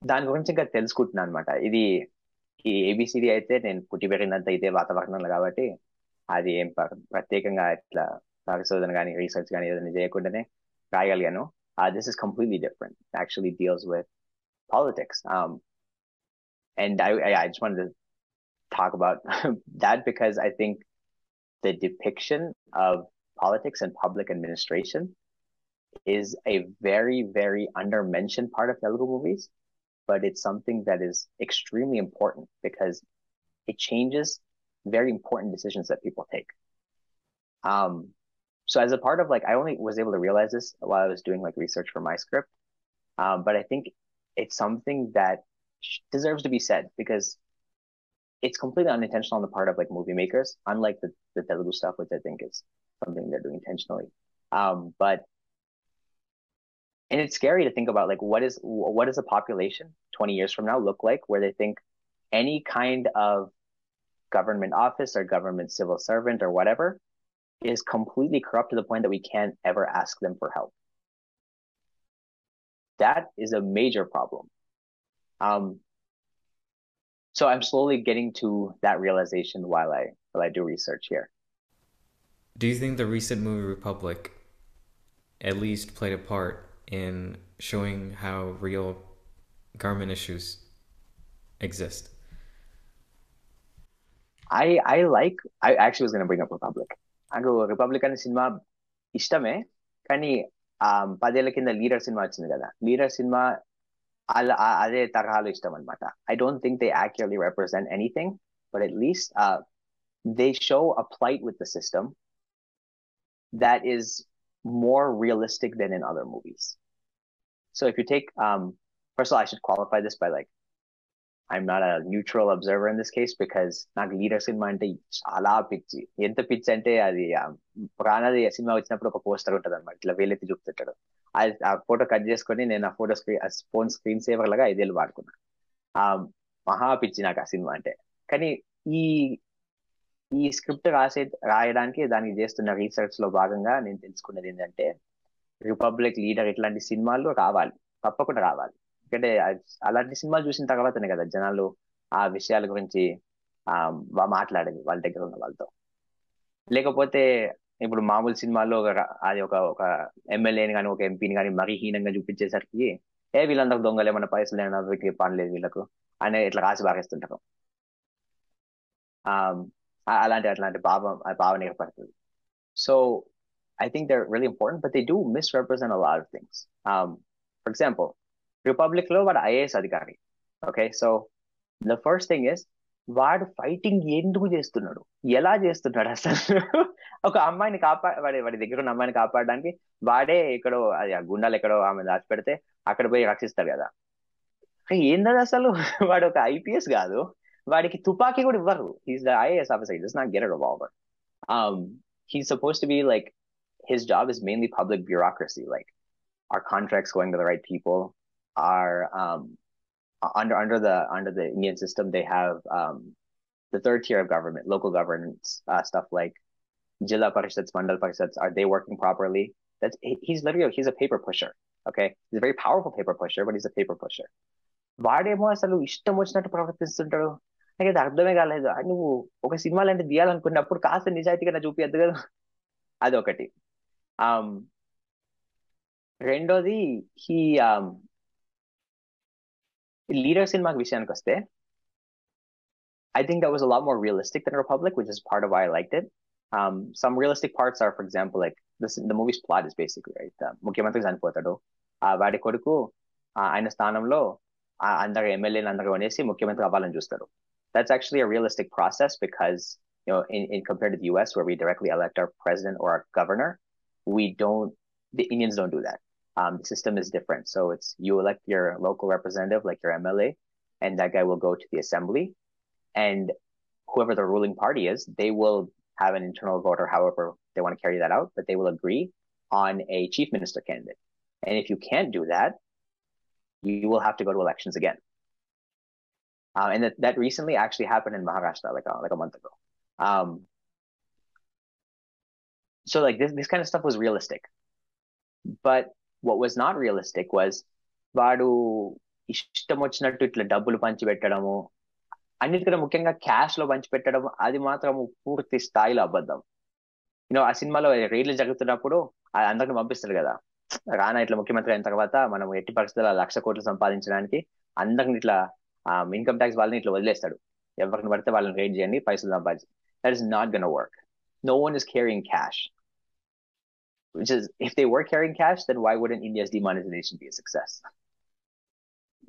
దాని గురించి ఇంకా తెలుసుకుంటున్నాను అనమాట. ఇది ఈ ఏబిసిడి అయితే నేను పుట్టి పెరిగినంత ఇదే వాతావరణంలో కాబట్టి అది ఏం ప్రత్యేకంగా ఇట్లా పరిశోధన కానీ రీసెర్చ్ కానీ ఏదైనా చేయకుండానే రాయగలిగాను. This is completely different, actually deals with politics and I just want to talk about that because I think the depiction of politics and public administration is a very very under mention part of Telugu movies. But it's something that is extremely important because it changes very important decisions that people take. Um, so as a part of like, I only was able to realize this while I was doing like research for my script. Um, but I think it's something that deserves to be said because it's completely unintentional on the part of like movie makers, unlike the, the Telugu stuff, which I think is something they're doing intentionally. Um, but And it's scary to think about like what is what does a population twenty years from now look like where they think any kind of government office or government civil servant or whatever is completely corrupt to the point that we can't ever ask them for help. That is a major problem. Um, so I'm slowly getting to that realization while I while I do research here. Do you think the recent movie Republic at least played a part in showing how real government issues exist? I I like, I actually was going to bring up Republic. నాకు republican సినిమా ఇష్టమే, కానీ పదేళ్ల కింద leader cinema వచ్చింది కదా, leader cinema అలా అదే తరహాలో ఇష్టం అనమాట. I don't think they accurately represent anything, but at least they show a plight with the system that is more realistic than in other movies. So if you take um first of all I should qualify this by like I'm not a neutral observer in this case because not leaders in mind ala pitchi enta pitch ante adi pranadi cinema vachinappudu oka poster untadu anamata itla velethi chuptadu aa photo cut cheskoni nenu aa photo screen as phone screen saver laga idelu vaadukuna aa maha pitchi naaku aa cinema ante kani ee ఈ script రాసే రాయడానికి దానికి చేస్తున్న research లో భాగంగా నేను తెలుసుకున్నది ఏంటంటే రిపబ్లిక్, లీడర్ ఇట్లాంటి సినిమాలు రావాలి, తప్పకుండా రావాలి. ఎందుకంటే అలాంటి సినిమాలు చూసిన తర్వాతనే కదా జనాలు ఆ విషయాల గురించి మాట్లాడేది వాళ్ళ దగ్గర ఉన్న వాళ్ళతో. లేకపోతే ఇప్పుడు మామూలు సినిమాల్లో అది ఒక ఒక ఎమ్మెల్యేని కానీ ఒక ఎంపీని కానీ మరీ హీనంగా చూపించేసరికి ఏ వీళ్ళందరూ దొంగలే, మన పైసలు ఏమైనా వీటికి పనిలేదు వీళ్ళకు అనే ఇట్లా రాసి బాగేస్తుంటారు. అలాంటి అట్లాంటి భావం భావన ఏర్పడుతుంది. So I think they are really important but they do misrepresent a lot of things. For example Republic లో వాడు ఐఏఎస్ అధికారి. Okay, so the first thing is వాడు ఫైటింగ్ ఎందుకు చేస్తున్నాడు, ఎలా చేస్తున్నాడు అసలు? ఒక అమ్మాయిని కాపా వాడి వాడి దగ్గర ఉన్న అమ్మాయిని కాపాడడానికి వాడే ఎక్కడో అది గుండాలు ఎక్కడో ఆమె దాచిపెడితే అక్కడ పోయి రక్షిస్తాడు కదా. ఏందది అసలు, వాడు ఒక ఐపీఎస్ కాదు, వాడికి తుపాకీ కూడా ఇవ్వరు. He's the IAS officer, he does not get it at all. He's supposed to be like, his job is mainly public bureaucracy, like our contracts going to the right people are um under under the under the Indian system. They have um the third tier of government, local governance, uh, stuff like jilla parishads, mandal parishads, are they working properly? That's he's literally he's a paper pusher. Okay, he's a very powerful paper pusher, but he's a paper pusher. వాడేమో అసలు ఇష్టం వచ్చినట్టు ప్రవర్తిస్తుంటాడు. నాకైతే అర్థమే కాలేదు, నువ్వు ఒక cinema లాంటి తీయాలనుకున్నప్పుడు కాస్త నిజాయితీగా నా చూపియద్దు కదా, అదొకటి. Um, రెండోది హీ లీడర్ సినిమాకి విషయానికి వస్తే I think that was a lot more realistic then Republic, which is part of why I liked it. Um, some realistic parts are, for example, like this, the movie's plot is basically right, uh, ముఖ్యమంత్రి చనిపోతాడు, వాడి కొడుకు ఆయన స్థానంలో అందరు ఎమ్మెల్యేలు అందరూ అనేసి ముఖ్యమంత్రి అవ్వాలని చూస్తాడు. That's actually a realistic process because, you know, in, in compared to the U S where we directly elect our president or our governor, we don't, the Indians don't do that. Um, the system is different. So it's, you elect your local representative, like your M L A, and that guy will go to the assembly, and whoever the ruling party is, they will have an internal vote or however they want to carry that out, but they will agree on a chief minister candidate. And if you can't do that, you will have to go to elections again. Um, and that, that recently actually happened in Maharashtra, like a, like a month ago. Um, So like this, this kind of stuff was realistic, but what was not realistic was వాడు ఇష్టం వచ్చినట్టు ఇట్లా డబ్బులు పంచిపెట్టడము, అన్నిటికన్నా ముఖ్యంగా cash లో పంచిపెట్టడం, అది మాత్రం పూర్తి స్థాయిలో అబద్ధం. యూనో ఆ సినిమాలో రేట్లు జరుగుతున్నప్పుడు అందరిని పంపిస్తారు కదా, రానా ఇట్లా ముఖ్యమంత్రి అయిన తర్వాత మనం ఎట్టి పరిస్థితుల్లో లక్ష కోట్లు సంపాదించడానికి అందరిని ఇట్లా ఇన్కమ్ ట్యాక్స్ వాళ్ళని ఇట్లా వదిలేస్తాడు, ఎవరిని పడితే వాళ్ళని రేట్ చేయండి పైసలు సంపాదించండి. That is not gonna work. No one is carrying cash, which is, if they were carrying cash, then why wouldn't India's demonetization be a success?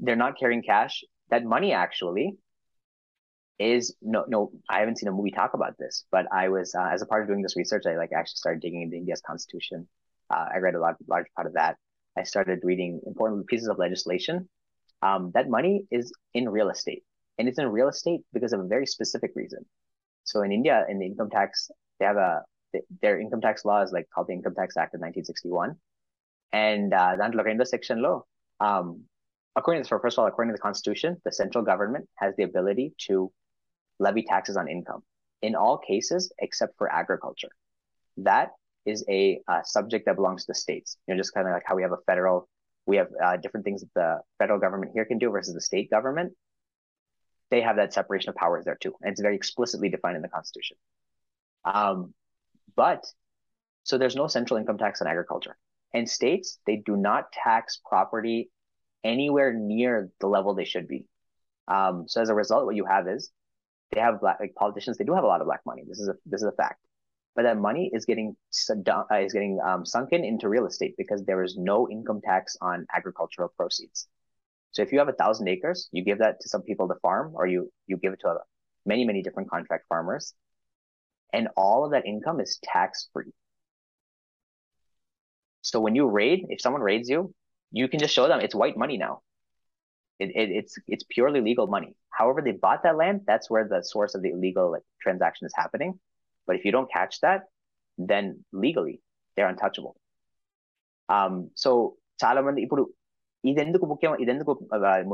They're not carrying cash. That money actually is, no, no, I haven't seen a movie talk about this, but I was, uh, as a part of doing this research, I like actually started digging into India's constitution. Uh, I read a lot, large part of that. I started reading important pieces of legislation. Um, that money is in real estate, and it's in real estate because of a very specific reason. So in India, in the income tax, they have a, their income tax law is like called the Income Tax Act of nineteen sixty-one. And uh, in the section law, um, according to, first of all, according to the constitution, the central government has the ability to levy taxes on income in all cases, except for agriculture. That is a uh, subject that belongs to the states. You know, just kind of like how we have a federal, we have uh, different things that the federal government here can do versus the state government. They have that separation of powers there too. And it's very explicitly defined in the constitution. Um, but so there's no central income tax on agriculture, and states, they do not tax property anywhere near the level they should be. Um, so as a result, what you have is they have black, like politicians, they do have a lot of black money. This is a, this is a fact, but that money is getting, uh, is getting, um, sunken into real estate because there is no income tax on agricultural proceeds. So if you have a thousand acres, you give that to some people to farm, or you, you give it to a, many, many different contract farmers. And all of that income is tax-free. So when you raid, if someone raids you, you can just show them it's white money now. It, it, it's it's purely legal money. However they bought that land, that's where the source of the illegal like, transaction is happening. But if you don't catch that, then legally, they're untouchable. Um, so, చాలా మంది ఇప్పుడు ఇదెందుకు ముఖ్యం ఇదెందుకు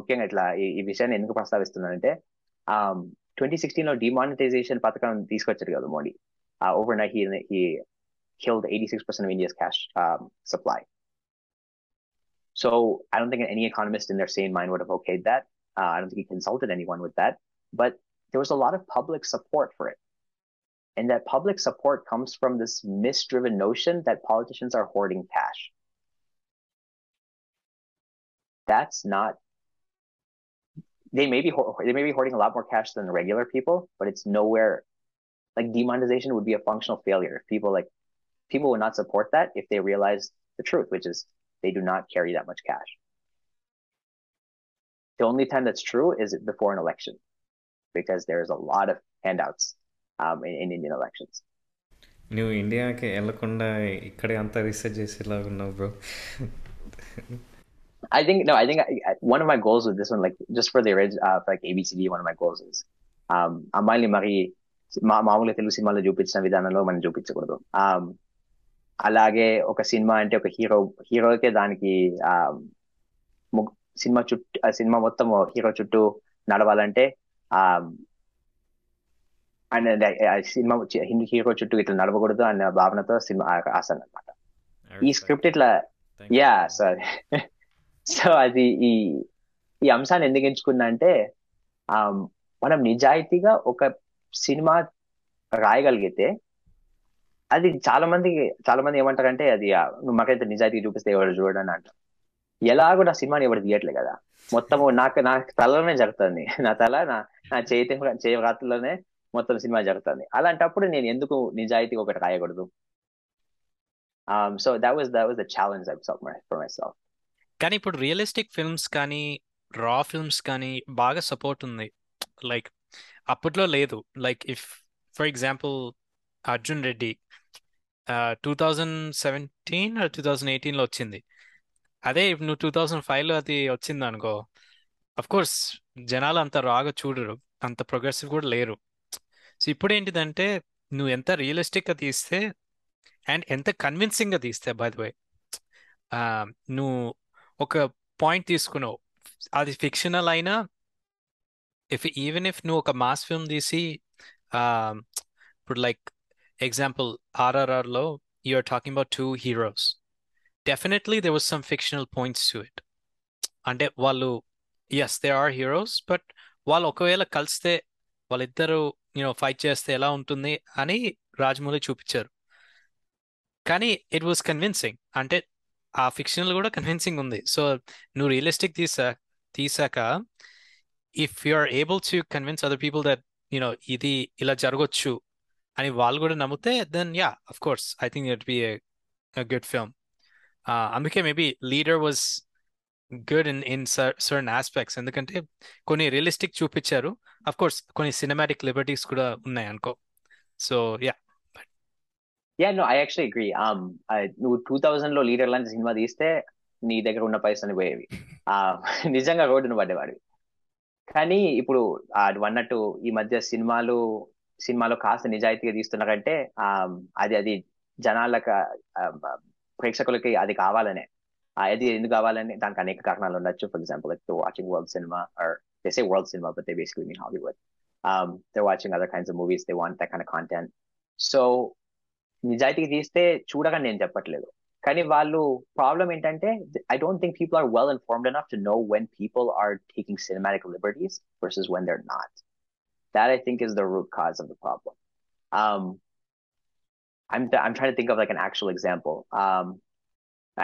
ముఖ్యంగా ఇట్లా ఈ విషయాన్ని ఎందుకు ప్రస్తావిస్తున్నానంటే ట్వంటీ సిక్స్టీన్ లో డిమానిటైజేషన్ పథకం తీసుకొచ్చారు కదా Modi. Overnight he killed eighty-six percent of India's cash um, supply. So I don't think any economist in their sane mind would have okayed that. Uh, I don't think he consulted anyone with that. But there was a lot of public support for it. And that public support comes from this misdriven notion that politicians are hoarding cash. That's not They may be they may be hoarding a lot more cash than regular people, but it's nowhere like demonetization would be a functional failure. People like people would not support that if they realize the truth, which is they do not carry that much cash. The only time that's true is before an election. because there's a lot of handouts um, in, in Indian elections. నువ్వు ఇండియాకి వెళ్ళకుండా ఇక్కడే అంతా research చేసేలాగా ఉన్నావు bro. I think, no, I think I, one of my goals with this one, like just for the original, uh, for like A B C D, one of my goals is, um, Amali Mari, మామూలుగా తెలుగు సినిమాలో చూపించిన విధానంలో మనం చూపించకూడదు. అలాగే ఒక cinema అంటే ఒక హీరో హీరోకే దానికి సినిమా చుట్టూ ఆ సినిమా మొత్తం హీరో చుట్టూ నడవాలంటే అండ్ సినిమా హీరో చుట్టూ ఇట్లా నడవకూడదు అన్న భావనతో సినిమా ఆశాను అనమాట. ఈ స్క్రిప్ట్ ఇట్లా యా సార్ సో అది ఈ ఈ అంశాన్ని ఎందుకు ఎంచుకున్నా అంటే మనం నిజాయితీగా ఒక సినిమా రాయగలిగితే అది చాలా మందికి చాలా మంది ఏమంటారంటే అది నువ్వు మాకైతే నిజాయితీగా చూపిస్తే ఎవరు చూడని అంటారు. ఎలాగో నా సినిమాని ఎవరు తీయట్లే కదా, మొత్తం నాకు నా తలలోనే జరుగుతుంది, నా తల నా నా చైతన్య చేతిలోనే మొత్తం సినిమా జరుగుతుంది. అలాంటప్పుడు నేను ఎందుకు నిజాయితీగా ఒకటి రాయకూడదు? So that was that was the challenge for myself. కానీ ఇప్పుడు రియలిస్టిక్ ఫిల్మ్స్ కానీ రా ఫిల్మ్స్ కానీ బాగా సపోర్ట్ ఉంది, లైక్ అప్పట్లో లేదు. Like if for example Arjun Reddy two thousand seventeen two thousand ఎయిటీన్లో వచ్చింది, అదే ఇప్పుడు నువ్వు టూ థౌజండ్ ఫైవ్లో అది వచ్చింది అనుకో, అఫ్కోర్స్ జనాలు అంత రాగా చూడరు, అంత ప్రోగ్రెసివ్ కూడా లేరు. సో ఇప్పుడు ఏంటిదంటే నువ్వు ఎంత రియలిస్టిక్గా తీస్తే అండ్ ఎంత కన్విన్సింగ్గా తీస్తే, బై ది వే నువ్వు ఒక పాయింట్ తీసుకున్నావు, అది ఫిక్షనల్ అయినా ఇఫ్ ఈవెన్ ఇఫ్ నువ్వు ఒక మాస్ ఫిల్మ్ తీసి ఇప్పుడు లైక్ ఎగ్జాంపుల్ ఆర్ఆర్ఆర్లో you are talking about two heroes, definitely they was some fictional points to it. అంటే వాళ్ళు yes they are heroes, but వాళ్ళు ఒకవేళ కలిస్తే వాళ్ళిద్దరూ యూనో ఫైట్ చేస్తే ఎలా ఉంటుంది అని రాజమౌళి చూపించారు. కానీ ఇట్ వాజ్ కన్విన్సింగ్, అంటే ఆ ఫిక్షనల్ కూడా కన్విన్సింగ్ ఉంది. సో నువ్వు రియలిస్టిక్ తీసా తీసాక if you are able to convince other people that you know idi ila jargochu ani vaalu kuda namute, then yeah of course I think it would be a, a good film. uh amuke maybe Leader was good in in certain aspects endukante koni realistic chupicharu, of course koni cinematic liberties kuda unnai anko. So yeah but yeah no I actually agree. um I, two thousand lo Leader lanti cinema theeste nee dagara unna paisani poyevi, ah nijanga road nu vadevadu. కానీ ఇప్పుడు అన్నట్టు ఈ మధ్య సినిమాలు సినిమాలో కాస్త నిజాయితీగా తీస్తున్నారంటే అది అది జనాలకు ప్రేక్షకులకి అది కావాలనే. అది ఎందుకు కావాలని దానికి అనేక కారణాలు ఉండొచ్చు. For example like they watching world cinema, are they say world cinema but they basically mean Hollywood. They watching other kinds of movies, they want that kind of content. So నిజాయితీగా తీస్తే చూడగా నేను చెప్పట్లేదు, కానీ వాళ్ళు ప్రాబ్లం ఏంటంటే I don't think people are well informed enough to know when people are taking cinematic liberties versus when they're not. That I think is the root cause of the problem. um i'm th- i'm trying to think of like an actual example. um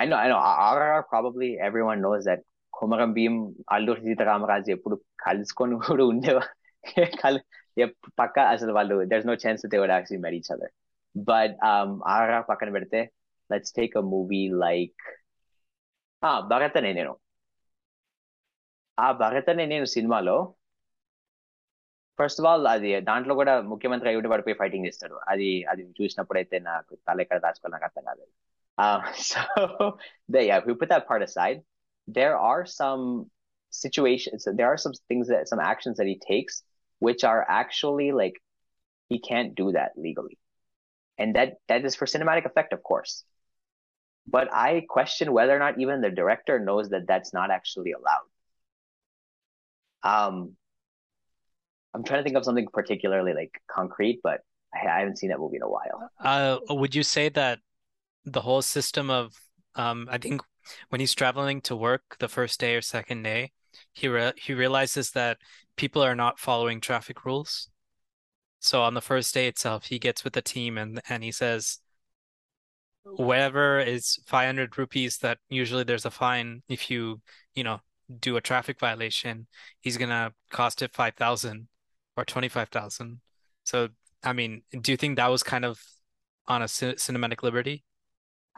i know i know R R R probably everyone knows that Komaram Bhim Allur Sitaramaraju eppudu kalusukoni kuda undeva pakka asalu vallu, there's no chance that they would actually meet each other. But um R R R pakkana pedithe, let's take a movie like ah Bharatane Nenu. ఆ Bharatane Nenu సినిమాలో first of all అది దాంట్లో కూడా ముఖ్యమంత్రి అయ్యి పడిపోయి fighting చేస్తాడు. అది అది చూసినప్పుడైతే నాకు తల ఎక్కడ దాచుకోవాలి నాకు అర్థం కాలేదు. So we put that part aside, there are some situations, there are some things that some actions that he takes which are actually like he can't do that legally, and that that is for cinematic effect of course. But I question whether or not even the director knows that that's not actually allowed. Um, I'm trying to think of something particularly like concrete, but I, I haven't seen that movie in a while. Uh, would you say that the whole system of, um, I think when he's traveling to work the first day or second day, he re- he realizes that people are not following traffic rules. So on the first day itself, he gets with the team and and he says, whatever is five hundred rupees that usually there's a fine if you you know do a traffic violation, he's gonna cost it five thousand or twenty-five thousand. So I mean, do you think that was kind of on a c- cinematic liberty?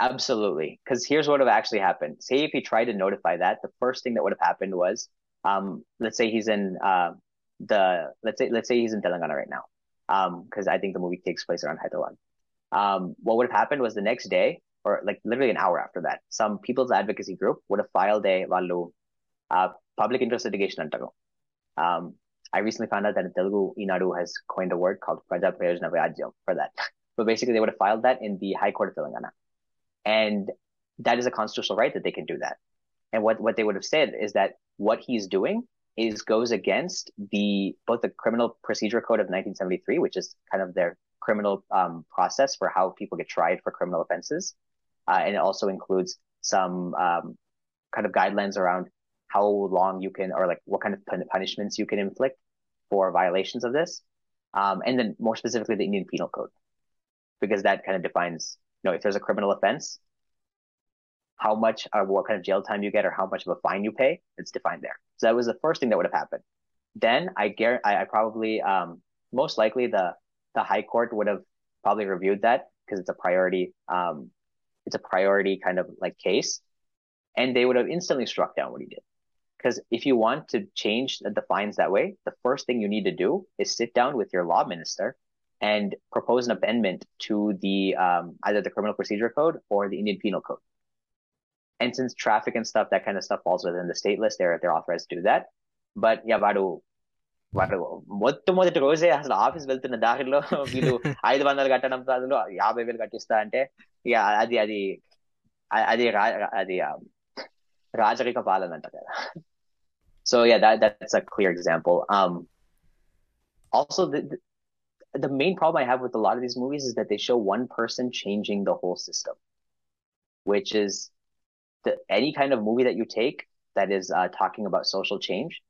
Absolutely, because here's what would have actually happened. Say if he tried to notify that, the first thing that would have happened was um let's say he's in uh the let's say let's say he's in Telangana right now, because um, I think the movie takes place around Hyderabad. Um, what would have happened was the next day, or like literally an hour after that, some people's advocacy group would have filed a vallu uh, public interest litigation antaru. Um, I recently found out that in Telugu, Enadu has coined a word called Praja Prayojana Vyajyam for that. But basically, they would have filed that in the High Court of Telangana, and that is a constitutional right that they can do that. And what what they would have said is that what he's doing is goes against the both the Criminal Procedure Code of nineteen seventy-three, which is kind of their criminal um, process for how people get tried for criminal offenses, uh, and it also includes some um, kind of guidelines around how long you can, or like what kind of punishments you can inflict for violations of this, um, and then more specifically the Indian Penal Code, because that kind of defines, you know, if there's a criminal offense, how much or what kind of jail time you get or how much of a fine you pay, it's defined there. So that was the first thing that would have happened. Then I guarantee, I, I probably, um, most likely the, the High Court would have probably reviewed that because it's a priority, um, it's a priority kind of like case. And they would have instantly struck down what he did. Because if you want to change the fines that way, the first thing you need to do is sit down with your law minister and propose an amendment to the um, either the Criminal Procedure Code or the Indian Penal Code. And since traffic and stuff, that kind of stuff falls within the state list, they're they're authorized to do that. But yeah, Vadu Vadu Motomodati Rose has an office built in the Dahilo, Vilu, Idavana Gatanamtalo, Yabevil Gatista Ante, yeah, Adi Adi Adi Adi Rajarika Palananta. So yeah, that that's a clear example. Um also the, the The main problem I have with a lot of these movies is that they show one person changing the whole system, which is the, any kind of movie that you take that is uh, talking about social change,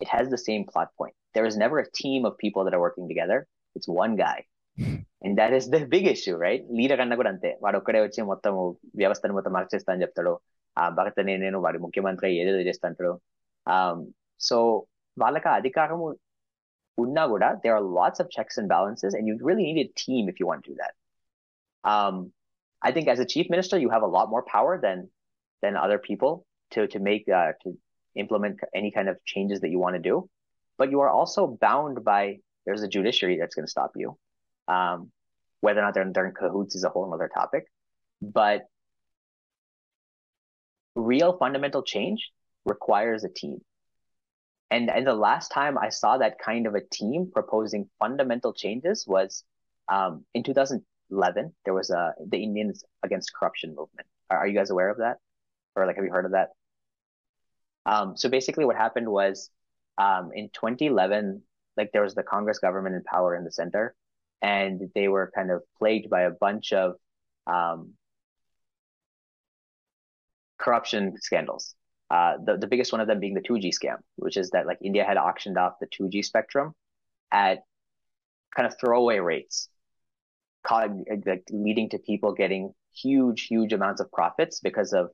it has the same plot point. There is never a team of people that are working together. It's one guy. And that is the big issue, right? Leader kanna kuda ante vaadu okkade vachi mottam vyavasthanu mottam marchestanu ani cheptadu aa bharatane nenu vaadi mukhyamantri edo chestanu. Um so valaka adhikaramu unna kuda there are lots of checks and balances, and you really need a team if you want to do that. Um, I think as a chief minister, you have a lot more power than than other people to to make uh, to implement any kind of changes that you want to do. But you are also bound by there's a judiciary that's going to stop you. Um, whether or not they're, they're in cahoots is a whole other topic. But real fundamental change requires a team. And and the last time I saw that kind of a team proposing fundamental changes was um, in two thousand eleven. There was a the Indians Against Corruption movement. Are, are you guys aware of that, or like have you heard of that? Um, so basically, what happened was um, in twenty eleven, like there was the Congress government in power in the center, and they were kind of plagued by a bunch of um, corruption scandals. Uh, the, the biggest one of them being the two G scam, which is that like India had auctioned off the two G spectrum at kind of throwaway rates, calling, like, leading to people getting huge, huge amounts of profits because of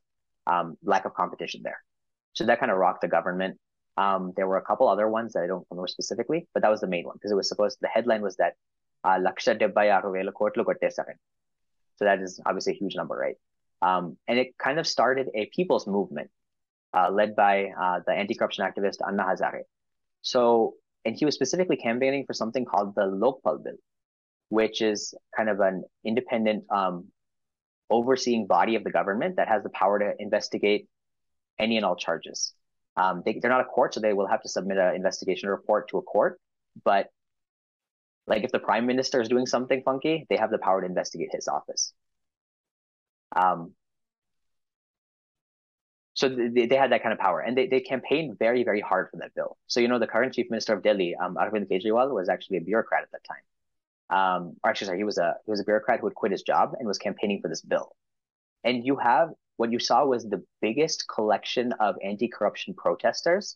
um, lack of competition there. So that kind of rocked the government. Um, there were a couple other ones that I don't remember specifically, but that was the main one because it was supposed, the headline was that uh, Laksha Debbaya Aruvela Kotlu Kotte Saran. So that is obviously a huge number, right? Um, and it kind of started a people's movement. Uh, led by uh, the anti-corruption activist Anna Hazare. So, and he was specifically campaigning for something called the Lokpal Bill, which is kind of an independent um, overseeing body of the government that has the power to investigate any and all charges. Um, they, they're not a court, so they will have to submit an investigation report to a court. But like if the prime minister is doing something funky, they have the power to investigate his office. Um, So they, they had that kind of power, and they, they campaigned very, very hard for that bill. So, you know, the current chief minister of Delhi, um, Arvind Kejriwal, was actually a bureaucrat at that time. Um, or actually, sorry, he was a he was a bureaucrat who had quit his job and was campaigning for this bill. And you have what you saw was the biggest collection of anti-corruption protesters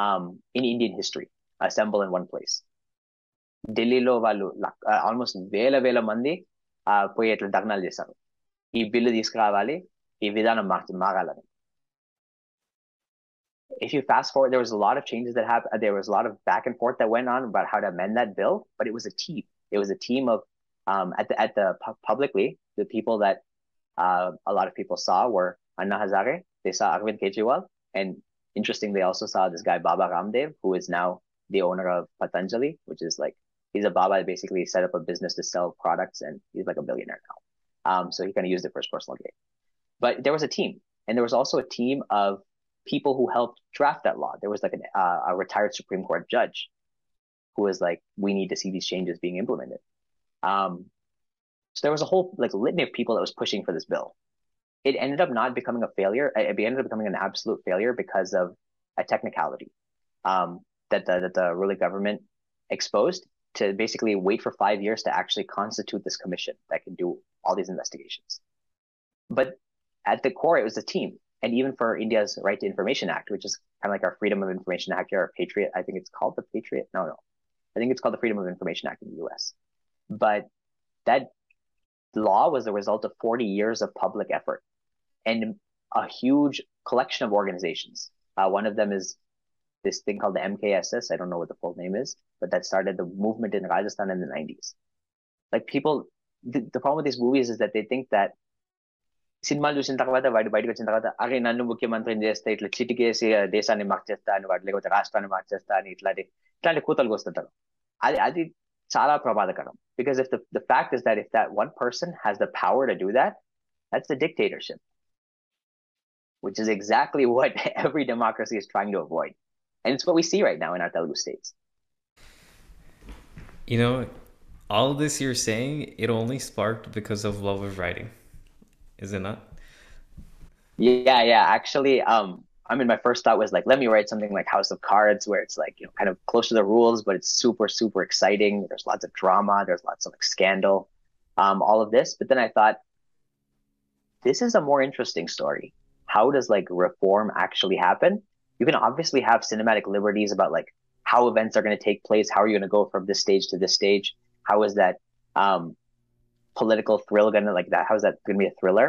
um, in Indian history assemble in one place. Delhi lo valu uh, almost vela vela mandi poyi atla dagnal chesaru. Ee bill iskaravali, ee vidhanam magalani. If you fast forward, there was a lot of changes that happened. There was a lot of back and forth that went on about how to amend that bill, but it was a team. It was a team of, um, at the, at the publicly, the people that uh, a lot of people saw were Anna Hazare, they saw Arvind Kejriwal, and interestingly, they also saw this guy, Baba Ramdev, who is now the owner of Patanjali, which is like, he's a Baba that basically set up a business to sell products, and he's like a billionaire now. Um, so he kind of used it for his personal gain. But there was a team, and there was also a team of people who helped draft that law. There was like an, uh, a retired Supreme Court judge who was like, we need to see these changes being implemented. Um, so there was a whole like litany of people that was pushing for this bill. It ended up not becoming a failure. It ended up becoming an absolute failure because of a technicality um, that, the, that the ruling government exposed to basically wait for five years to actually constitute this commission that can do all these investigations. But at the core, it was a team. And even for India's Right to Information Act, which is kind of like our Freedom of Information Act here, our Patriot, I think it's called the Patriot. No, no. I think it's called the Freedom of Information Act in the U S. But that law was the result of forty years of public effort and a huge collection of organizations. Uh, one of them is this thing called the M K S S. I don't know what the full name is, but that started the movement in Rajasthan in the nineties. Like people, th the problem with these movies is that they think that సినిమాలు చూసిన తర్వాత వాడి బయటకు వచ్చిన తర్వాత అరే నన్ను ముఖ్యమంత్రిని చేస్తే ఇట్లా చిటికేసి దేశాన్ని మార్చేస్తా అని వాడు లేకపోతే రాష్ట్రాన్ని మార్చేస్తా అని ఇట్లాంటి ఇట్లాంటి కూతలకు వస్తుంటారు. అది అది చాలా ప్రమాదకరం. Because if the the fact is that if that one person has the power to do that that's the dictatorship, which is exactly what every democracy is trying to avoid. And it's what we see right now in our Telugu states. You know, all this you're saying, it only sparked because of love of writing. Is it not? Yeah, yeah. Actually, um, I mean, my first thought was like, let me write something like House of Cards, where it's like, you know, kind of close to the rules, but it's super, super exciting. There's lots of drama. There's lots of like, scandal, um, all of this. But then I thought, this is a more interesting story. How does like reform actually happen? You can obviously have cinematic liberties about like how events are going to take place. How are you going to go from this stage to this stage? How is that, um, political thrill gonna like that? How is that gonna be a thriller?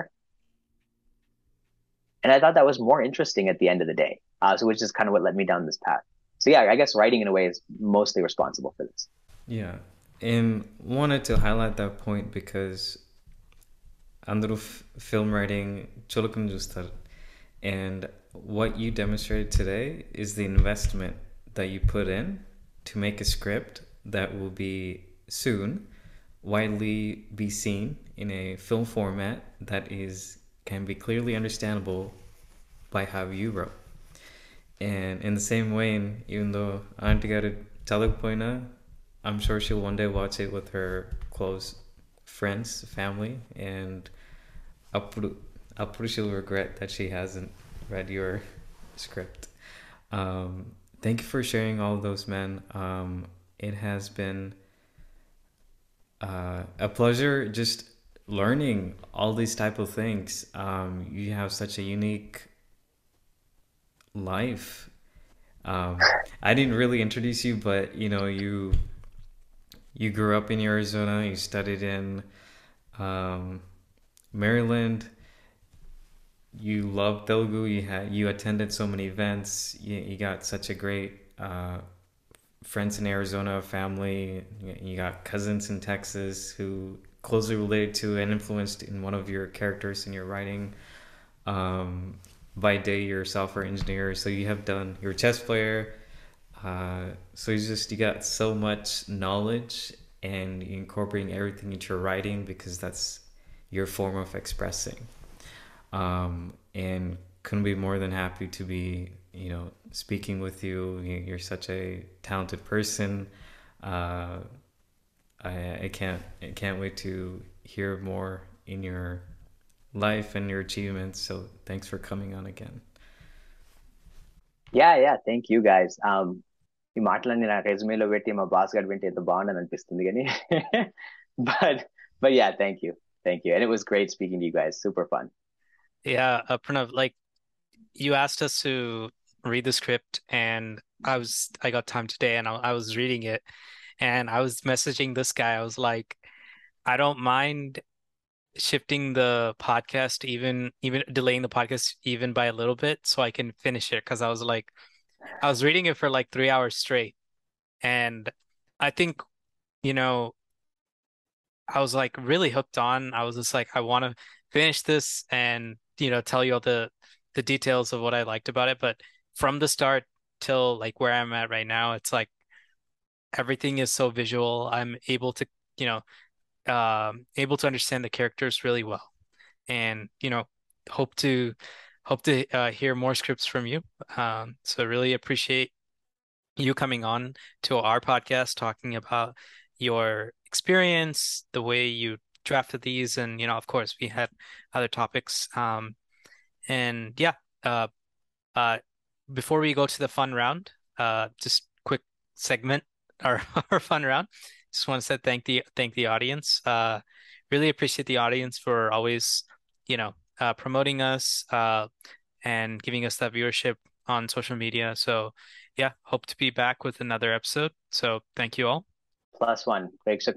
And I thought that was more interesting at the end of the day, uh, so which is kind of what led me down this path. So yeah, I guess writing in a way is mostly responsible for this. Yeah, and wanted to highlight that point because andru film writing chulakam justar, and what you demonstrated today is the investment that you put in to make a script that will be soon widely be seen in a film format that is can be clearly understandable by how you wrote. And in the same way, and even though Auntie got a Telugu, I'm sure she'll one day watch it with her close friends, family, and appudu appudu she'll regret that she hasn't read your script. Um, thank you for sharing all of those, man. Um, it has been Uh, a pleasure just learning all these type of things. Um, you have such a unique life. Um, I didn't really introduce you, but you know, you you grew up in Arizona, you studied in um, Maryland, you love Telugu, you had you attended so many events, you, you got such a great uh, friends in Arizona, family, you got cousins in Texas who closely related to and influenced in one of your characters in your writing. Um, by day, you're a software engineer, so you have done, you're a chess player. Uh, so you just, you got so much knowledge and incorporating everything into your writing because that's your form of expressing. Um, and couldn't be more than happy to be, you know, speaking with you. You're such a talented person. Uh, I, I can't, I can't wait to hear more in your life and your achievements. So thanks for coming on again. Yeah, yeah. Thank you guys. Um, you matlan in a resume lo vetti ma boss gad vente the bond and anpistundi gani. But, but yeah, thank you, thank you, and it was great speaking to you guys. Super fun. Yeah, uh, Pranav, like you asked us to read the script, and I was I got time today, and I, I was reading it, and I was messaging this guy. I was like, I don't mind shifting the podcast, even even delaying the podcast even by a little bit, so I can finish it, because I was like, I was reading it for like three hours straight, and I think, you know, I was like really hooked on. I was just like, I want to finish this, and you know, tell you all the the details of what I liked about it. But from the start till like where I'm at right now, it's like everything is so visual. I'm able to, you know, um, able to understand the characters really well, and, you know, hope to hope to uh, hear more scripts from you. Um, so really appreciate you coming on to our podcast, talking about your experience, the way you drafted these, and, you know, of course we had other topics. Um, and yeah, uh, uh, before we go to the fun round, uh, just quick segment, our, our fun round. Just want to say thank the thank the audience. Uh, really appreciate the audience for always, you know, uh, promoting us uh, and giving us that viewership on social media. So yeah, hope to be back with another episode. So thank you all. Plus one. This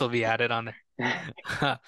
will be added on there.